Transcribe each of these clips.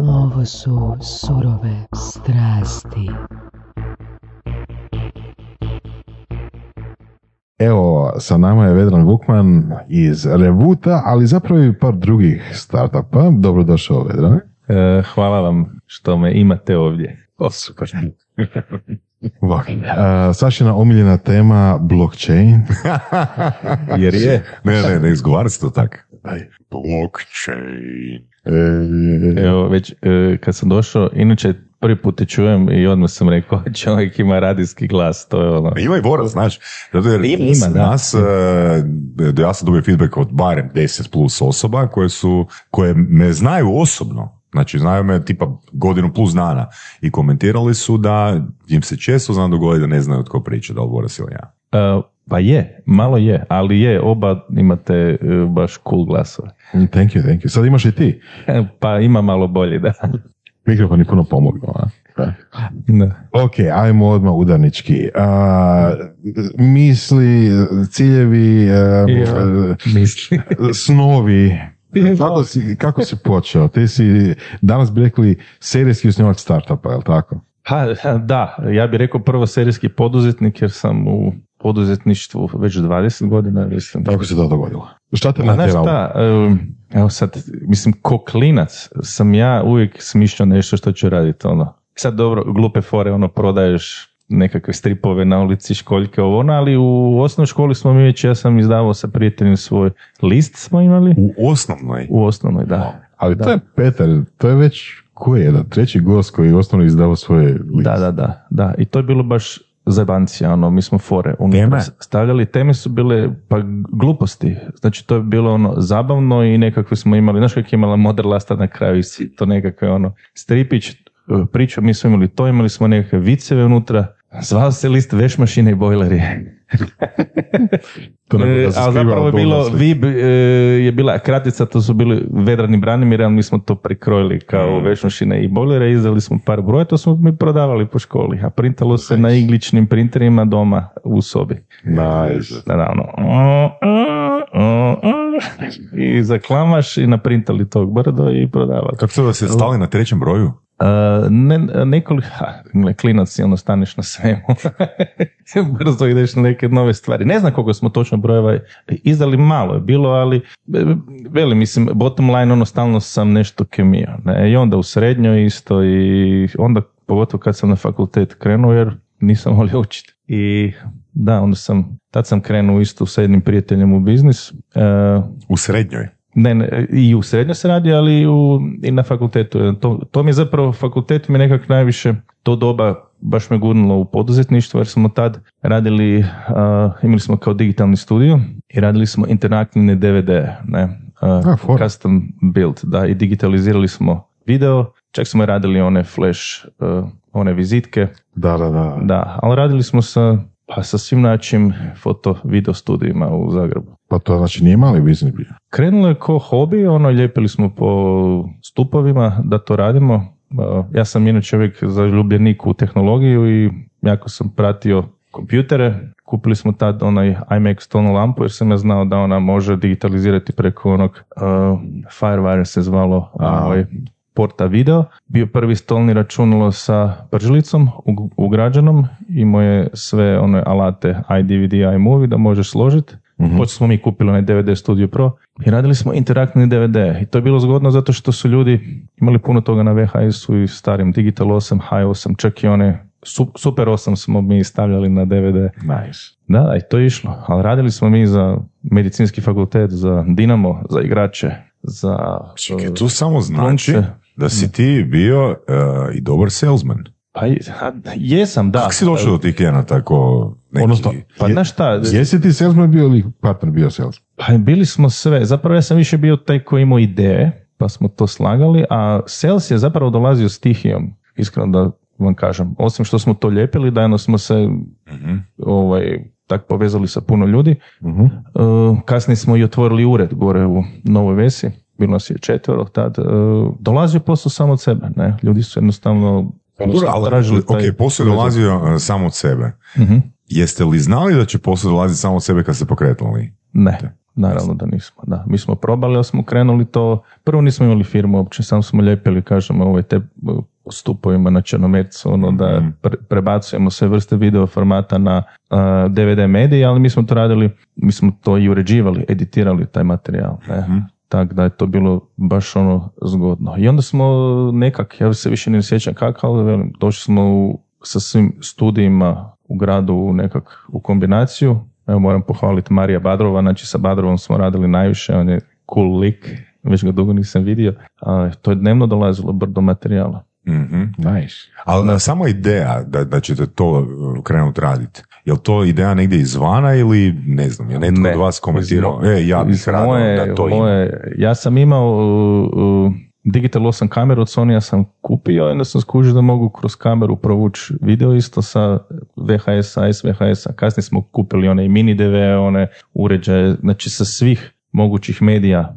Ovo su surove strasti. Evo, sa nama je Vedran Vukman iz Revuta, ali zapravo i par drugih startupa. Dobrodošao, Vedran. Hvala vam što me imate ovdje. O, super. Sašina omiljena tema blockchain. Jer je. Ne izgovaraj se to tako. Blockchain. Evo, već kad sam došao, inače prvi put te čujem i odmah sam rekao, čovjek ima radijski glas, to je ono. Ima i Bora, znaš, zato jer nas, ja sam dobio feedback od barem 10 plus osoba koje me znaju osobno, znači znaju me tipa godinu plus dana i komentirali su da im se često zna dogoditi da ne znaju od ko priča, da li Bora si ili ja. Pa je, malo je, ali je, oba imate baš cool glasove. Thank you. Sad imaš i ti? Pa ima malo bolje, da. Mikrofon je puno pomogao, a? Da. Ok, ajmo odmah udarnički. Misli, ciljevi, misli. Snovi. Kako si počeo? Ti si danas bi rekli serijski osnivač startupa, je li tako? Da, ja bih rekao prvo serijski poduzetnik jer sam u poduzetništvu već 20 godina. Mislim. Kako se to dogodilo? Šta te natjeralo? Evo sad, mislim, ko klinac sam ja uvijek smišljao nešto što ću raditi. Ono. Sad dobro, glupe fore, ono, prodaješ nekakve stripove na ulici, školjke, ovo ono, ali u osnovnoj školi smo mi već, ja sam izdavao sa prijateljem svoj list smo imali. U osnovnoj? U osnovnoj, da. No, ali da. To je Petar, to je već koji je, da, treći gost koji je osnovno izdavao svoje list. Da, i to je bilo baš zajebancija, ono, mi smo fore unutra stavljali, teme su bile pa gluposti, znači to je bilo ono zabavno i nekakve smo imali, znaš kako je imala Modra lasta na kraju i to nekakve ono stripić, priča, mi smo imali to, imali smo nekakve viceve unutra, zvao se list veš mašine i bojlerije. A zapravo je bilo VIB je bila kratica, to su bili Vedran i Branimir, mi smo to prekrojili kao veš mašine i bojlere, izdali smo par broja, to smo mi prodavali po školi, a printalo se na igličnim printerima doma u sobi. Nice. Naravno. I zaklamaš i naprintali tog brdo i prodavali. Kako se da se stali na trećem broju? Nekoliko, klinac je ono, staneš na svemu, brzo ideš na neke nove stvari. Ne znam koliko smo točno brojeva izdali, malo je bilo, ali veli, mislim, bottom line, ono, stalno sam nešto kemio, ne? I onda u srednjoj isto i onda pogotovo kad sam na fakultet krenuo jer nisam volio učiti i da, onda tad sam krenuo isto sa jednim prijateljem u biznis. U srednjoj? Ne, i u srednjoj se radi, ali i na fakultetu. To mi je zapravo, fakultet mi nekako najviše to doba baš me gurnulo u poduzetništvo, jer smo tad radili, imali smo kao digitalni studio i radili smo interaktivne DVD-e, ne? Custom build, da, i digitalizirali smo video, čak smo radili one flash, one vizitke. Da, ali radili smo sa svim način foto, video studijima u Zagrebu. Pa to znači nije mali biznis bio? Krenulo je ko hobi, ono, ljepili smo po stupovima da to radimo. Ja sam inače uvijek zaljubljenik u tehnologiju i jako sam pratio kompjutere. Kupili smo tad onaj iMac stolnu lampu jer sam ja znao da ona može digitalizirati preko onog Firewire se zvalo porta video. Bio prvi stolni računalo sa pržilicom ugrađenom, imao je sve one alate iDVD, iMovie da možeš složiti. Mm-hmm. Počeli smo mi kupili onaj DVD Studio Pro i radili smo interaktivni DVD i to je bilo zgodno zato što su ljudi imali puno toga na VHS-u i starim Digital 8, Hi8, čak i one Super 8 smo mi stavljali na DVD. Nice. Da, i to je išlo, ali radili smo mi za medicinski fakultet, za Dinamo, za igrače, za... Čekaj, tu samo znači da si ti bio i dobar salesman. Pa jesam, da. Kako si došao do tih klijena tako neki? Odnosno, pa znaš šta? Jesi ti salesman bio ili partner bio salesman? Pa bili smo sve. Zapravo ja sam više bio taj koji imao ideje, pa smo to slagali, a sales je zapravo dolazio stihijom, iskreno da vam kažem. Osim što smo to ljepili, dajno smo se tak povezali sa puno ljudi. Uh-huh. Kasnije smo i otvorili ured gore u Novoj Vesi, bilo nas je 4 tad. Dolazio posao samo od sebe, ne? Ljudi su jednostavno... posao je dolazio samo od sebe. Uh-huh. Jeste li znali da će posao dolaziti samo od sebe kad ste pokretali? Ne. Naravno da nismo, da. Mi smo probali, ali smo krenuli to, prvo nismo imali firmu uopće, samo smo ljepili, kažemo, te postupovima na črnomercu, da prebacujemo sve vrste video formata na DVD medije, ali mi smo to radili, mi smo to i uređivali, editirali taj materijal, ne. Tako da je to bilo baš zgodno. I onda smo nekak, ja se više ne sjećam kako, ali velim, došli smo sa svim studijima u gradu nekak u kombinaciju. Evo, moram pohvaliti Marija Badrova, znači sa Badrovom smo radili najviše, on je cool lik, već ga dugo nisam vidio. To je dnevno dolazilo brdo materijala. Nice. Ali samo ideja da ćete to krenuti raditi, je li to ideja negdje izvana ili ne znam, je netko od vas komentirao? Ja bih rado da to ima. Ja sam imao Digital 8 kameru od Sony sam kupio i onda sam skužio da mogu kroz kameru provući video isto sa VHS-a, SVHS-a. Kasnije smo kupili one mini DV, one uređaje, znači sa svih mogućih medija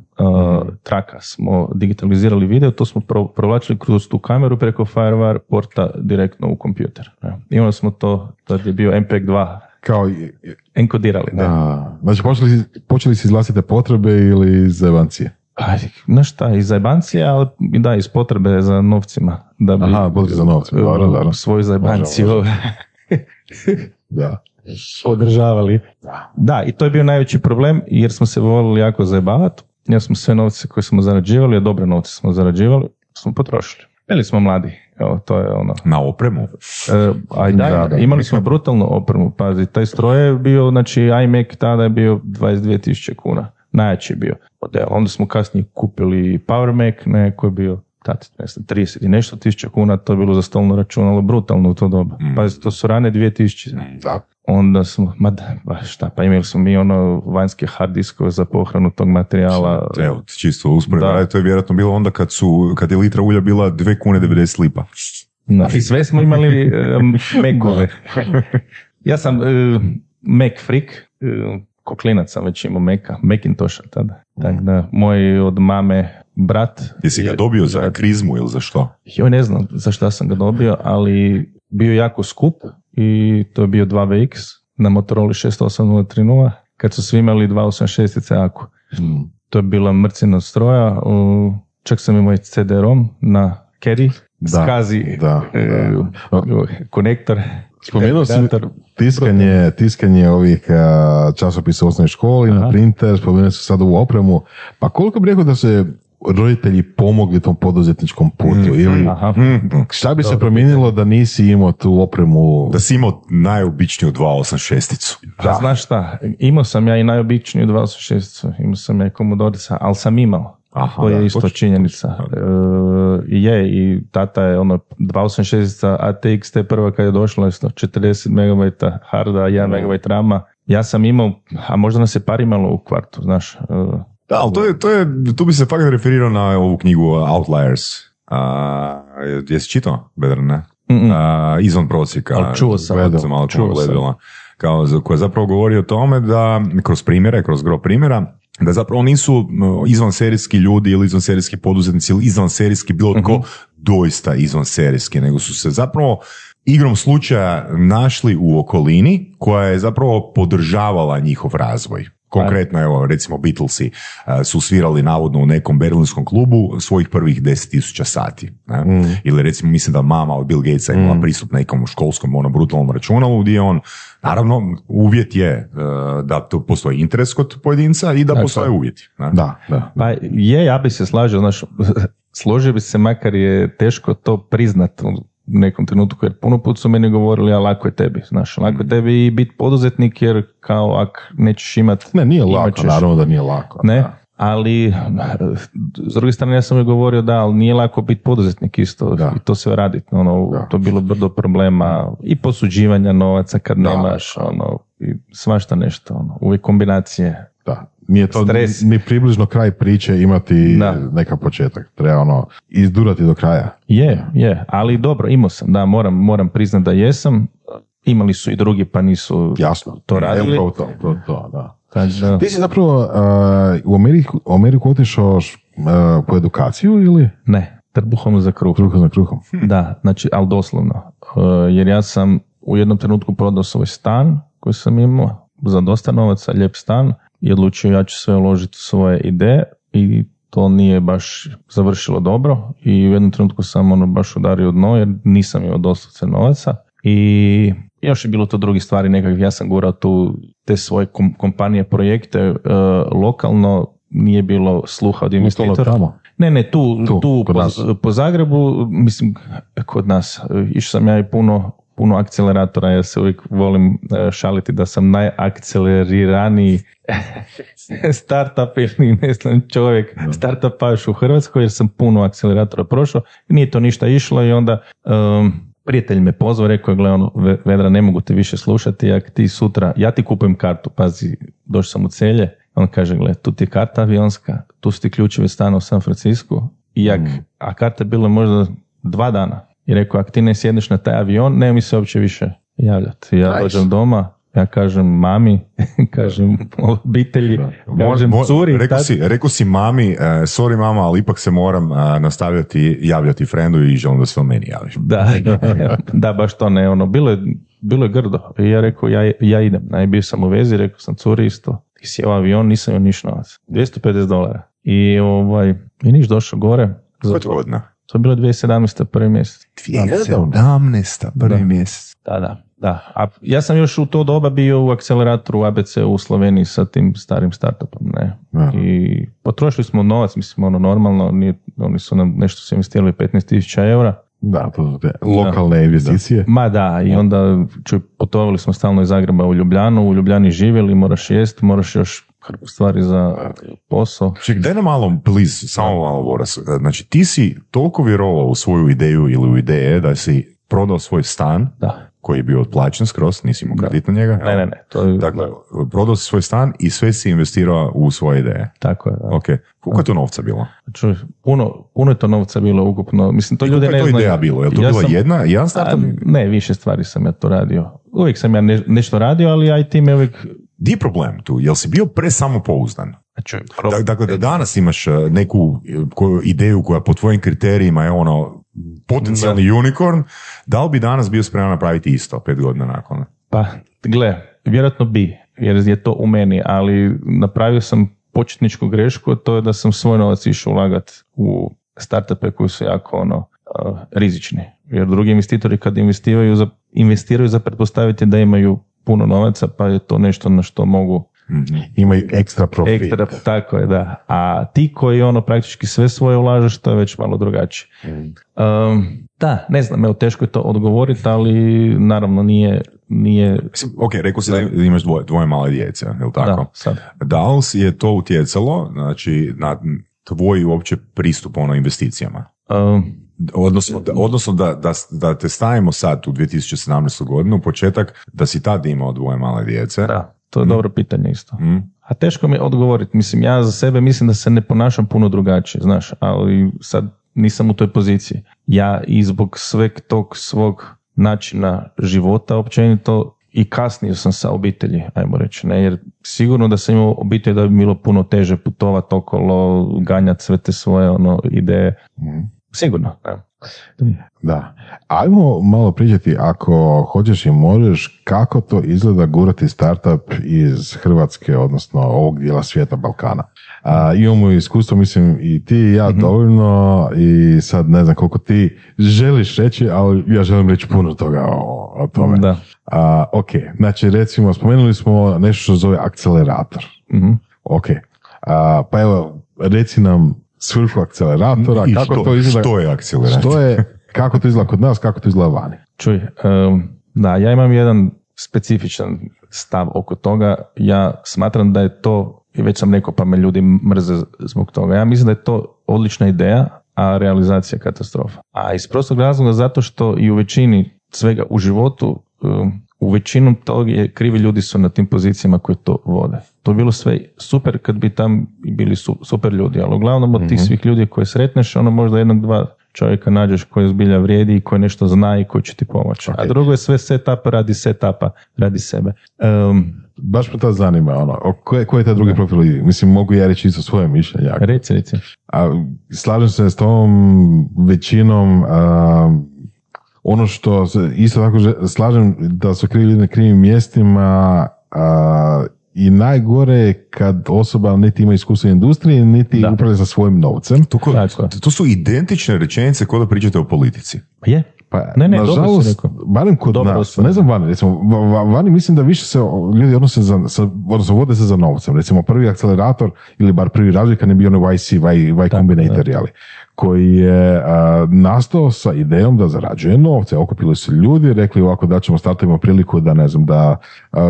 traka smo digitalizirali video, to smo provlačili kroz tu kameru preko Firewire porta direktno u kompjuter. I onda smo to, tad je bio MPEG 2. Kao enkodirali. Da. Znači počeli si iz vlastite potrebe ili iz evancije? Znaš šta, iz zajbancije, ali da, iz potrebe za novcima. Da bi potrebe za novcima, dobro. Svoju zajbanciju održavali. Da, i to je bio najveći problem, jer smo se volili jako zajbavati, jer smo sve novce koje smo zarađivali, dobre novce smo zarađivali, smo potrošili. Bili smo mladi, evo, to je ono... Na opremu? Imali smo brutalnu opremu, pazi, taj stroj je bio, znači iMac tada je bio 22.000 kuna. Najjači je bio model. Onda smo kasnije kupili Power Mac, koji je bio 30 i nešto tisuća kuna, to je bilo za stolno računalo, brutalno u to doba. Pazi, to su rane 2000. Onda smo, imali smo mi ono vanjske hard diskove za pohranu tog materijala. Evo, čisto usporedno, to je vjerojatno bilo onda kad je litra ulja bila 2,90 kuna. I sve smo imali Macove. Ja sam Mac freak, koklinac sam već imao Meka, Mekintosha tada. Tako da, moj od mame brat... Jesi ga dobio za krizmu ili za što? Joj, ne znam za šta sam ga dobio, ali bio jako skup i to je bio 2VX na Motorola 68030, kad su svi imali 286 aku. To je bila mrcina stroja, čak sam imao i CD-ROM na carry, skazi konektor. Spomenuo si tiskanje ovih časopisa u osnovnoj školi, na printer, spomenuo si sad ovu opremu. Pa koliko bi rekao da se roditelji pomogli tom poduzetničkom putu? Šta bi se promijenilo da nisi imao tu opremu? Da si imao najobičniju 286-icu. Znaš šta, imao sam ja i najobičniju 286-icu, imao sam ja i Komodorica, ali sam imao. To je isto činjenica. I tata je ono 286 ATX te prva kad je došla, 40 MB harda, 1 MB rama. Ja sam imao, a možda nas je par imalo u kvartu, znaš. Da, ali tu bi se fakat referirao na ovu knjigu Outliers. Jesi čitao, Vedran, ne? Izvan prosjeka. Ali čuo sam. Koja zapravo govori o tome da kroz gro primjera, da zapravo nisu izvanserijski ljudi ili izvanserijski poduzetnici ili izvanserijski bilo tko doista izvanserijski, nego su se zapravo igrom slučaja našli u okolini koja je zapravo podržavala njihov razvoj. Konkretno, evo, recimo Beatlesi su svirali navodno u nekom berlinskom klubu svojih prvih 10.000 sati. Ili recimo, mislim da mama od Bill Gatesa imala pristup nekom školskom, brutalnom računalu, gdje on, naravno, uvjet je da postoji interes kod pojedinca i da postoje uvjeti. Da. Pa je, ja bi se složio bi se, makar je teško to priznat u nekom trenutku, jer puno put su meni govorili, a lako je tebi, znaš, lako je tebi i biti poduzetnik, jer kao ak nećeš imat... Ne, nije lako, naravno da nije lako. Ne, da. Ali s druge strane ja sam joj govorio da, ali nije lako biti poduzetnik isto i to sve raditi, to bilo brdo problema i posuđivanja novaca kad nemaš, i svašta nešto, uvijek kombinacije. Da. Nije to ni približno kraj priče imati neka početak. Treba izdurati do kraja. Je, ali dobro, imao sam. Da, moram priznat da jesam. Imali su i drugi pa nisu to radili. Jasno, to. Ti si zapravo u Ameriku otišao po edukaciju ili? Ne, trbuhom za kruhom. Da, znači, ali doslovno. Jer ja sam u jednom trenutku prodao svoj stan koji sam imao za dosta novaca, lijep stan. je odlučio ja ću sve uložiti u svoje ideje i to nije baš završilo dobro i u jednom trenutku sam ono baš udario dno jer nisam imao doslovce novaca i još je bilo to drugih stvari nekakvih, ja sam gurao tu te svoje kompanije, projekte lokalno, nije bilo sluha od investitora. Ne, tu po Zagrebu, mislim, kod nas, išao sam ja i puno akceleratora, ja se uvijek volim šaliti da sam najakceleriraniji startup ili ne znam čovjek startupaš u Hrvatskoj jer sam puno akceleratora prošao, nije to ništa išlo i onda prijatelj me pozvao, rekao je, gle, ono, Vedra, ne mogu te više slušati, ako ti sutra, ja ti kupujem kartu, pazi, došao sam u Celje, on kaže, gle, tu ti je karta avionska, tu su ti ključevi stana u San Francisco, a karta je bila možda 2 dana. I rekao, ako ti ne sjedneš na taj avion, ne mi se uopće više javljati. Ja dođem doma, ja kažem mami, kažem obitelji, kažem curi. Rekao si mami, sorry mama, ali ipak se moram nastavljati javljati frendu i želim da se o meni javiš. Da, baš to ne, ono, bilo je grdo. I ja rekao, ja idem. Bio sam u vezi, rekao sam curi isto. I sjeo avion, nisam joj niš novac. $250. I niš došao gore. Kod godina? To je bilo 2017. prvi mjesec. 2017. prvi mjesec. Da. A ja sam još u to doba bio u akceleratoru ABC u Sloveniji sa tim starim startupom. Ne? I potrošili smo novac, mislim, ono normalno, oni su nam nešto se investirali 15.000 eura. Da, lokalne investicije. Ma da, i onda potovali smo stalno iz Zagreba u Ljubljanu, u Ljubljani živjeli, moraš jesti, moraš još u stvari za posao. Ček, daj na malo, please, samo malo, Boras. Znači, ti si toliko vjerovao u svoju ideju ili u ideje da si prodao svoj stan, koji je bio otplaćen skroz, nisi imao kredit na njega. Ne. Dakle, prodao si svoj stan i sve si investirao u svoje ideje. Tako je, da. Okay. Koliko je to novca bilo? Čuj, puno je to novca bilo ukupno. Mislim, to ljudi ne znaju. Koliko je to ideja bilo? Je to bila jedan startup? Ne, više stvari sam ja to radio. Uvijek sam ja nešto radio, ali IT me uvijek... Di je problem tu? Jel si bio presamopouzdan? Dakle, da danas imaš neku ideju koja po tvojim kriterijima je ono potencijalni unicorn, da li bi danas bio spreman napraviti isto 5 godina nakon? Pa, gle, vjerojatno bi, jer je to u meni, ali napravio sam početničku grešku, to je da sam svoj novac išao ulagati u startupe koji su jako rizični. Jer drugi investitori kad investiraju za pretpostaviti da imaju puno novaca, pa je to nešto na što mogu... Imaju ekstra profit. Tako je, da. A ti koji praktički sve svoje ulažeš, to je već malo drugačije. Da, ne znam, teško je to odgovoriti, ali naravno nije... Ok, rekao si da imaš dvoje male djece, je li tako? Da, sad. Da li si je to utjecalo, znači, na tvoj uopće pristup investicijama? Odnosno da te stavimo sad u 2017. godinu, početak, da si tad imao 2 male djece. Da, to je dobro pitanje isto. A teško mi je odgovoriti. Mislim, ja za sebe mislim da se ne ponašam puno drugačije, znaš, ali sad nisam u toj poziciji. Ja i zbog sveg tog svog načina života općenito i kasnije sam sa obitelji, ajmo reći, ne, jer sigurno da sam imao obitelj da bi bilo puno teže putovati okolo, ganjati sve te svoje ideje. Sigurno, da. Ajmo malo pričati, ako hoćeš i možeš, kako to izgleda gurati startup iz Hrvatske, odnosno ovog dijela svijeta, Balkana. Imamo iskustvo, mislim, i ti i ja dovoljno, i sad ne znam koliko ti želiš reći, ali ja želim reći puno toga o tome. Da. Ok, znači recimo, spomenuli smo nešto što zove akcelerator. Ok, pa evo, reci nam svrhu akceleratora, kako to izgleda, što je akcelerator? Kako to izgleda kod nas, kako to izgleda vani? Čuj, da, ja imam jedan specifičan stav oko toga, ja smatram da je to, i već sam rekao, pa me ljudi mrze zbog toga, ja mislim da je to odlična ideja, a realizacija katastrofa. A iz prostog razloga zato što i u većini svega u životu, u većinom toga krivi ljudi su na tim pozicijama koji to vode. To bilo sve super kad bi tam bili super ljudi, ali uglavnom od tih svih ljudi koje sretneš, možda 1-2 čovjeka nađeš koji zbilja vrijedi i koji nešto zna i koji će ti pomoći. Okay. A drugo je sve setup radi sebe. Baš me to zanima, koji je taj drugi profil ljudi? Mislim, mogu ja reći isto svoje mišljenje. Reci. Slažem se s tom većinom... Ono što isto tako slažem da su krivi ljudi na krivim mjestima I najgore je kad osoba niti ima iskustva industrije, niti upravlja sa svojim novcem. To su identične rečenice kada pričate o politici. Je. Ne, dobro si rekao. Barem kod nas, ne znam vani, recimo, vani mislim da više se ljudi odnose vode se za novcem. Recimo, prvi akcelerator ili bar prvi razvoj kad je bio ono YC, Y Combinator, jeli, koji je nastao sa idejom da zarađuje novce. Okupili su ljudi, rekli ovako da ćemo startujemo priliku da, ne znam, da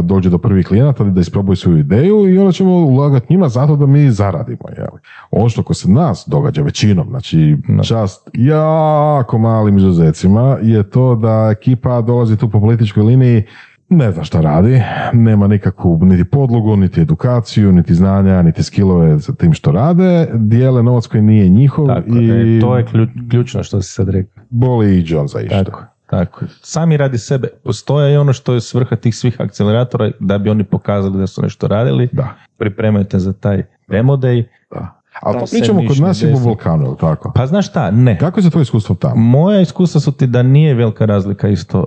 dođe do prvih klijenata, da isprobaju svoju ideju i onda ćemo ulagati njima zato da mi zaradimo. Jeli. Ono što ko se nas događa većinom, znači čast jako malim izuzecima, je to da ekipa dolazi tu po političkoj liniji, ne zna šta radi, nema nikakvu niti podlogu, niti edukaciju, niti znanja, niti skillove za tim što rade, dijele novac koji nije njihov. Tako, i to je ključno što si sad rekao. Boli i John za išto. Tako. Sami radi sebe. Postoje i ono što je svrha tih svih akceleratora, da bi oni pokazali da su nešto radili. Da. Pripremajte za taj demo day. Da. Ali to pričamo kod nas i po Balkanu, ili tako? Pa znaš šta, ne. Kako je to iskustvo tamo? Moja iskustva su ti da nije velika razlika isto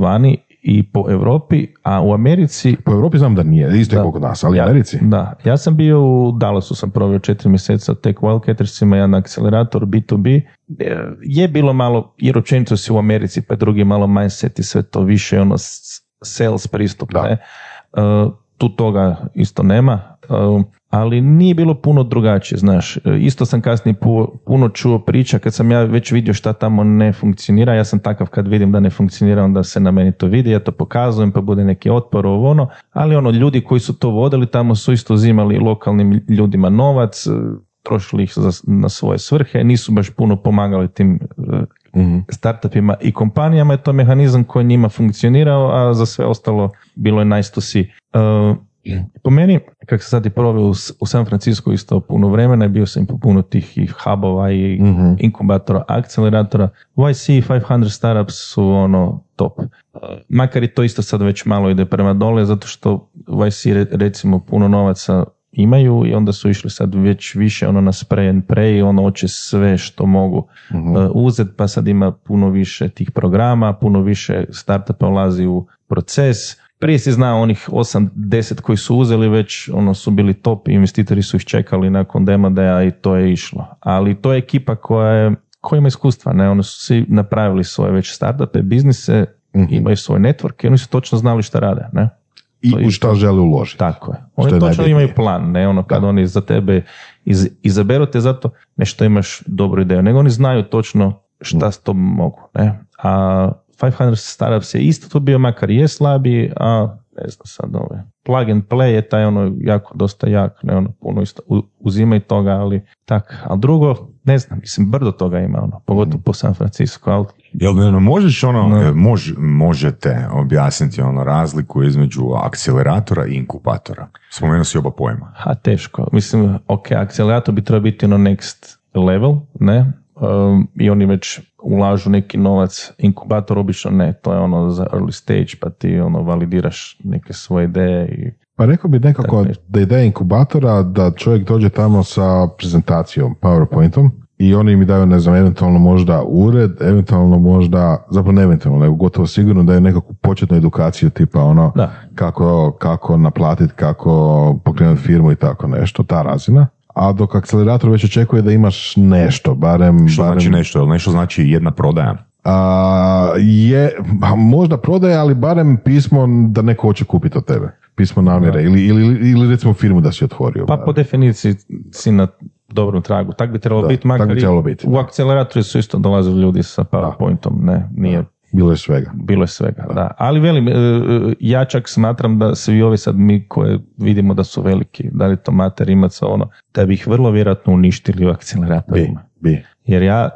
vani i po Europi, a u Americi... Po Europi znam da nije, isto je koliko nas, ali u Americi. Da, ja sam bio u Dallasu, sam proveo 4 mjeseca tek Wildcatersima, jedan akcelerator, B2B. Je bilo malo, jer učenito si u Americi, pa drugi malo mindset i sve to više, ono sales pristup, ne? Tu toga isto nema, ali nije bilo puno drugačije, znaš. Isto sam kasnije puno čuo priča, kad sam ja već vidio šta tamo ne funkcionira, ja sam takav kad vidim da ne funkcionira, onda se na meni to vidi, ja to pokazujem, pa bude neki otpor, ovo ono, ali ono, ljudi koji su to vodili tamo su isto uzimali lokalnim ljudima novac, trošili ih na svoje svrhe, nisu baš puno pomagali tim startupima i kompanijama, je to mehanizam koji njima funkcionirao, a za sve ostalo bilo je nice to see. Po meni, kako sam sad i proveo u San Francisco isto puno vremena, bio sam po puno tih i hubova i inkubatora, akceleratora. YC 500 Startups su ono top. Makar i to isto sad već malo ide prema dole, zato što YC recimo puno novaca imaju i onda su išli sad već više ono na spray and pray, ono hoće sve što mogu uzeti, pa sad ima puno više tih programa, puno više startupa ulazi u proces. Prije si znao onih 8-10 koji su uzeli već, ono su bili top, investitori su ih čekali nakon dema deja i to je išlo. Ali to je ekipa koja ima iskustva, ne, oni su svi napravili svoje već startupe, biznise, imaju svoje network i oni su točno znali šta rade, ne? I u šta žele uložiti. Tako je. Oni točno najbitnije. Imaju plan, ne ono kad oni za tebe izaberu te zato nešto imaš dobru ideju, nego oni znaju točno šta s tobom mogu. Ne? A 500 Startups je isto to bio, makar je slabiji, a ne znam sad ove. Plug and play je taj ono jako dosta jak, ne ono puno isto uzimaj toga, ali tak. A drugo, ne znam, mislim brdo toga ima, ono, pogotovo po San Francisco, ali... Jel možeš ono, možete objasniti ono razliku između akceleratora i inkubatora? Spomenuo si oba pojma. Ha, teško. Mislim, ok, akcelerator bi trebao biti ono next level, ne? I oni već ulažu neki novac, inkubator obično ne, to je ono za early stage, pa ti ono validiraš neke svoje ideje i... Pa rekao bi nekako da ideja inkubatora da čovjek dođe tamo sa prezentacijom, PowerPointom i oni mi daju, ne znam, eventualno možda ured, eventualno možda, zapravo ne eventualno, nego gotovo sigurno daju nekakvu početnu edukaciju tipa ono kako naplatiti, kako pokrenuti firmu i tako nešto, ta razina. A dok akcelerator već očekuje da imaš nešto, barem... Što barem, znači nešto? Jel nešto znači jedna prodaja? Možda prodaja, ali barem pismo da neko hoće kupiti od tebe. Pismo namjere ili recimo firmu da si otvorio. Pa po definiciji si na dobrom tragu. Tak bi trebalo biti, makar i u akceleratoru su isto dolazili ljudi sa PowerPointom. Ne, nije... Bilo je svega. Bilo je svega, da. Ali velim, ja čak smatram da svi ovi sad mi koje vidimo da su veliki, da li to mater imaca ono, da bi ih vrlo vjerojatno uništili u akceleratorima. Bi. Jer ja,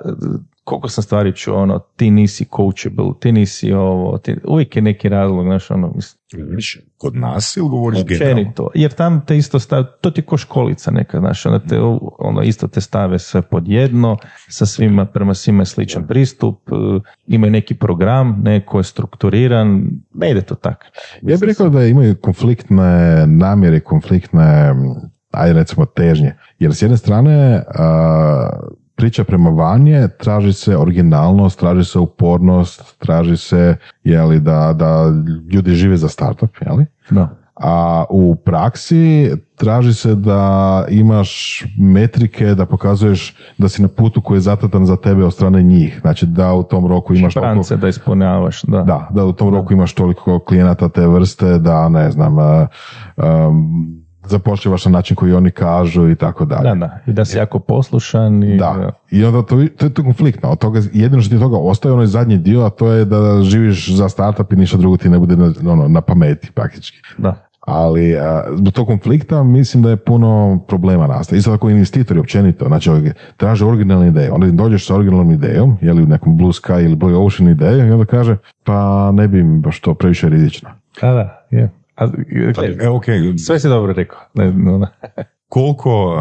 koliko sam stvari čuo, ono, ti nisi coachable, ti nisi ovo, uvijek je neki razlog, znaš, ono, mislim. Kod nas ili govoriš generalno? To, jer tam te isto stav, to ti je ko školica neka, znaš, onda te, ono, isto te stave sve pod jedno, sa svima, prema svima je sličan pristup, imaju neki program, neko je strukturiran, ne ide to tako. Ja bih rekao da imaju konfliktne namjere, konfliktne, aj recimo težnje, jer s jedne strane... Priča prema vanje, traži se originalnost, traži se upornost, traži se jeli, da ljudi žive za startup, jeli? Da. A u praksi traži se da imaš metrike da pokazuješ da si na putu koji je zacrtan za tebe od strane njih. Znači da u tom roku imaš šprance da ispunjavaš, da. Da u tom roku imaš toliko klijenata te vrste da ne znam započevaš na način koji oni kažu i tako dalje. Da, i da si jako poslušan. I onda to je konfliktno. Od toga, jedino što ti toga ostaje onaj zadnji dio, a to je da živiš za startup i ništa drugo ti ne bude na pameti praktički. Da. Ali zbog tog konflikta mislim da je puno problema nastaje. Isto tako investitori općenito, znači traže originalne ideje, onda dođeš sa originalnom idejom, je li u nekom Blue Sky ili Blue Ocean ideju i onda kaže pa ne bi mi baš to previše rizično. Je. Okay. Sve si dobro rekao. Koliko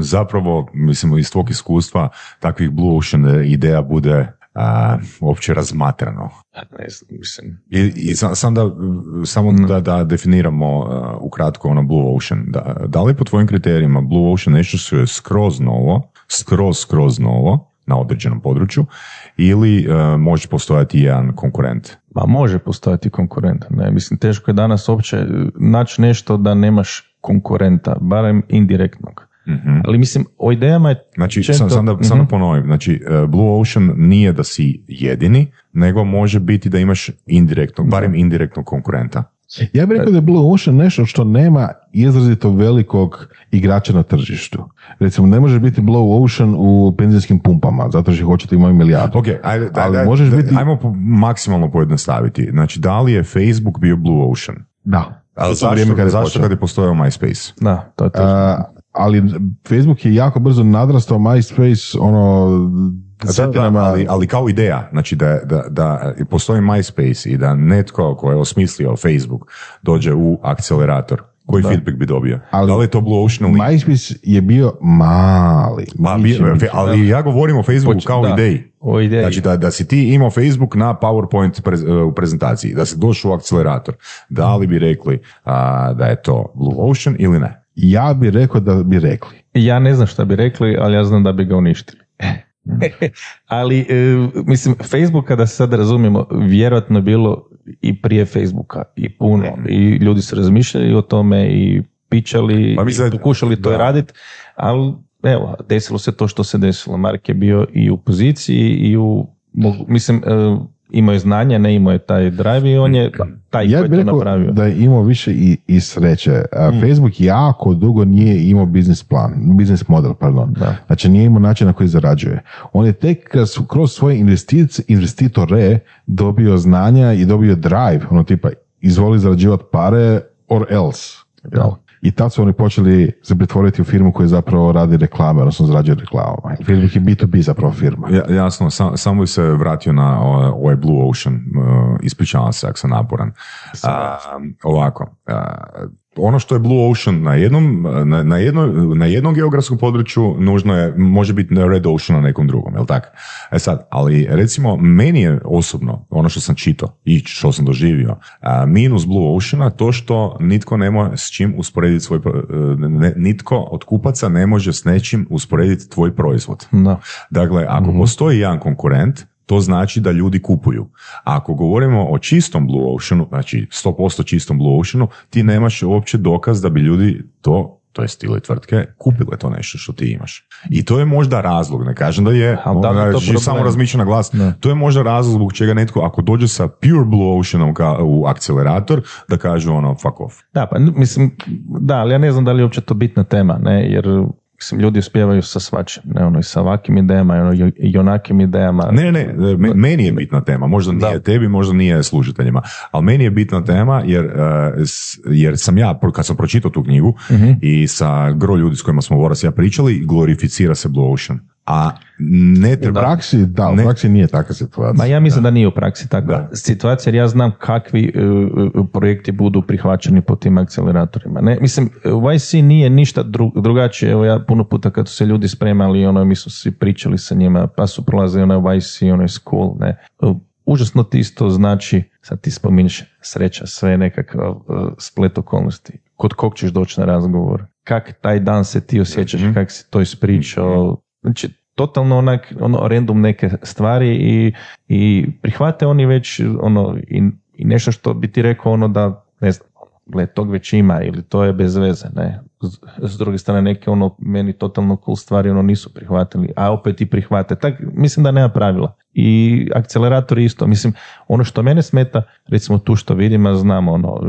zapravo, mislim, iz tvog iskustva takvih Blue Ocean ideja bude uopće razmatrano? Ne znam, mislim. Da definiramo ukratko ono Blue Ocean. Da li po tvojim kriterijima Blue Ocean nešto što je skroz novo na određenom području ili može postojati jedan konkurent? Ma može postojati konkurent. Ne, mislim, teško je danas uopće naći nešto da nemaš konkurenta, barem indirektnog. Mm-hmm. Ali mislim, o idejama je... Znači, sam da ponovim, znači, Blue Ocean nije da si jedini, nego može biti da imaš indirektnog, barem indirektnog konkurenta. Ja bih rekao da je Blue Ocean nešto što nema izrazito velikog igrača na tržištu. Recimo, ne možeš biti Blue Ocean u benzinskim pumpama, zato što hoćete imati milijardu. Ok, ajmo maksimalno pojednostaviti. Znači, da li je Facebook bio Blue Ocean? Da. Ali zašto kad je postojao MySpace? Da, to je točno. Ali Facebook je jako brzo nadrastao MySpace, ali kao ideja, znači da postoji MySpace i da netko ko je osmislio Facebook dođe u akcelerator. Koji feedback bi dobio? Da li je to Blue Ocean ili... MySpace je bio mali. Ali ja govorim o Facebooku kao ideji. O ideji. Znači da si ti imao Facebook na PowerPoint u prezentaciji, da si došao u akcelerator, da li bi rekli da je to Blue Ocean ili ne? Ja bi rekao da bi rekli. Ja ne znam šta bi rekli, ali ja znam da bi ga uništili. Ali, mislim, Facebook, da se sad razumijemo, vjerojatno je bilo i prije Facebooka i puno. I ljudi su razmišljali o tome i pičali, i pokušali to raditi, ali evo, desilo se to što se desilo. Mark je bio i u poziciji i u, mislim, imao je znanje, ne imao je taj drive i on je taj koji to napravio. Da je imao više i sreće. Facebook jako dugo nije imao biznis model. Da. Znači nije imao način na koji zarađuje. On je tek kroz svoje investitore dobio znanja i dobio drive, ono tipa izvoli zarađivati pare or else. Da. I tad su oni počeli se pretvoriti u firmu koja zapravo radi reklame, odnosno zarađuje reklamama. Facebook je B2B zapravo firma. Jasno, samo bi se vratio na ovaj Blue Ocean, ispričavam se ako sam naporan. Ono što je Blue Ocean na jednom geografskom području nužno je, može biti Red Ocean na nekom drugom, jel tako? Ali recimo meni je osobno, ono što sam čitao i što sam doživio, minus Blue Oceana to što nitko nema s čim usporediti svoj, nitko od kupaca ne može s nečim usporediti tvoj proizvod. No. Dakle, ako postoji jedan konkurent, to znači da ljudi kupuju. Ako govorimo o čistom Blue Oceanu, znači 100% čistom Blue Oceanu, ti nemaš uopće dokaz da bi ljudi to je stile tvrtke, kupile to nešto što ti imaš. I to je možda razlog, ne kažem da je, samo razmišljam na glas, ne. To je možda razlog zbog čega netko, ako dođe sa pure Blue Oceanom u akcelerator, da kažu fuck off. Da, pa mislim, ali ja ne znam da li je uopće to bitna tema, ne, jer... Mislim, ljudi uspijevaju sa svačim, i sa ovakvim idejama, i onakim idejama. Ne, meni je bitna tema, možda nije tebi, možda nije služiteljima, ali meni je bitna tema jer sam ja, kad sam pročitao tu knjigu i sa gro ljudi s kojima smo pričali, glorificira se Blue Ocean. A ne treba... U praksi nije takva situacija. Ma ja mislim da nije u praksi takva situacija, jer ja znam kakvi projekti budu prihvaćeni po tim akceleratorima. Ne? Mislim, YC nije ništa drugačije. Evo ja puno puta kad su se ljudi spremali, mi su svi pričali sa njima, pa su prolazili YC, school, ne. Užasno ti isto znači, sad ti spominješ sreća, sve nekakav splet okolnosti. Kod kog ćeš doći na razgovor? Kak taj dan se ti osjećaš, kak si to ispričao? Znači, totalno random neke stvari i prihvate oni već i nešto što bi ti rekao da, ne znam, gle, tog već ima ili to je bez veze, ne. S druge strane, neke ono meni totalno cool stvari ono nisu prihvatili, a opet i prihvate. Tak, mislim da nema pravila. I akcelerator isto. Mislim, ono što mene smeta, recimo tu što vidim, a znam ono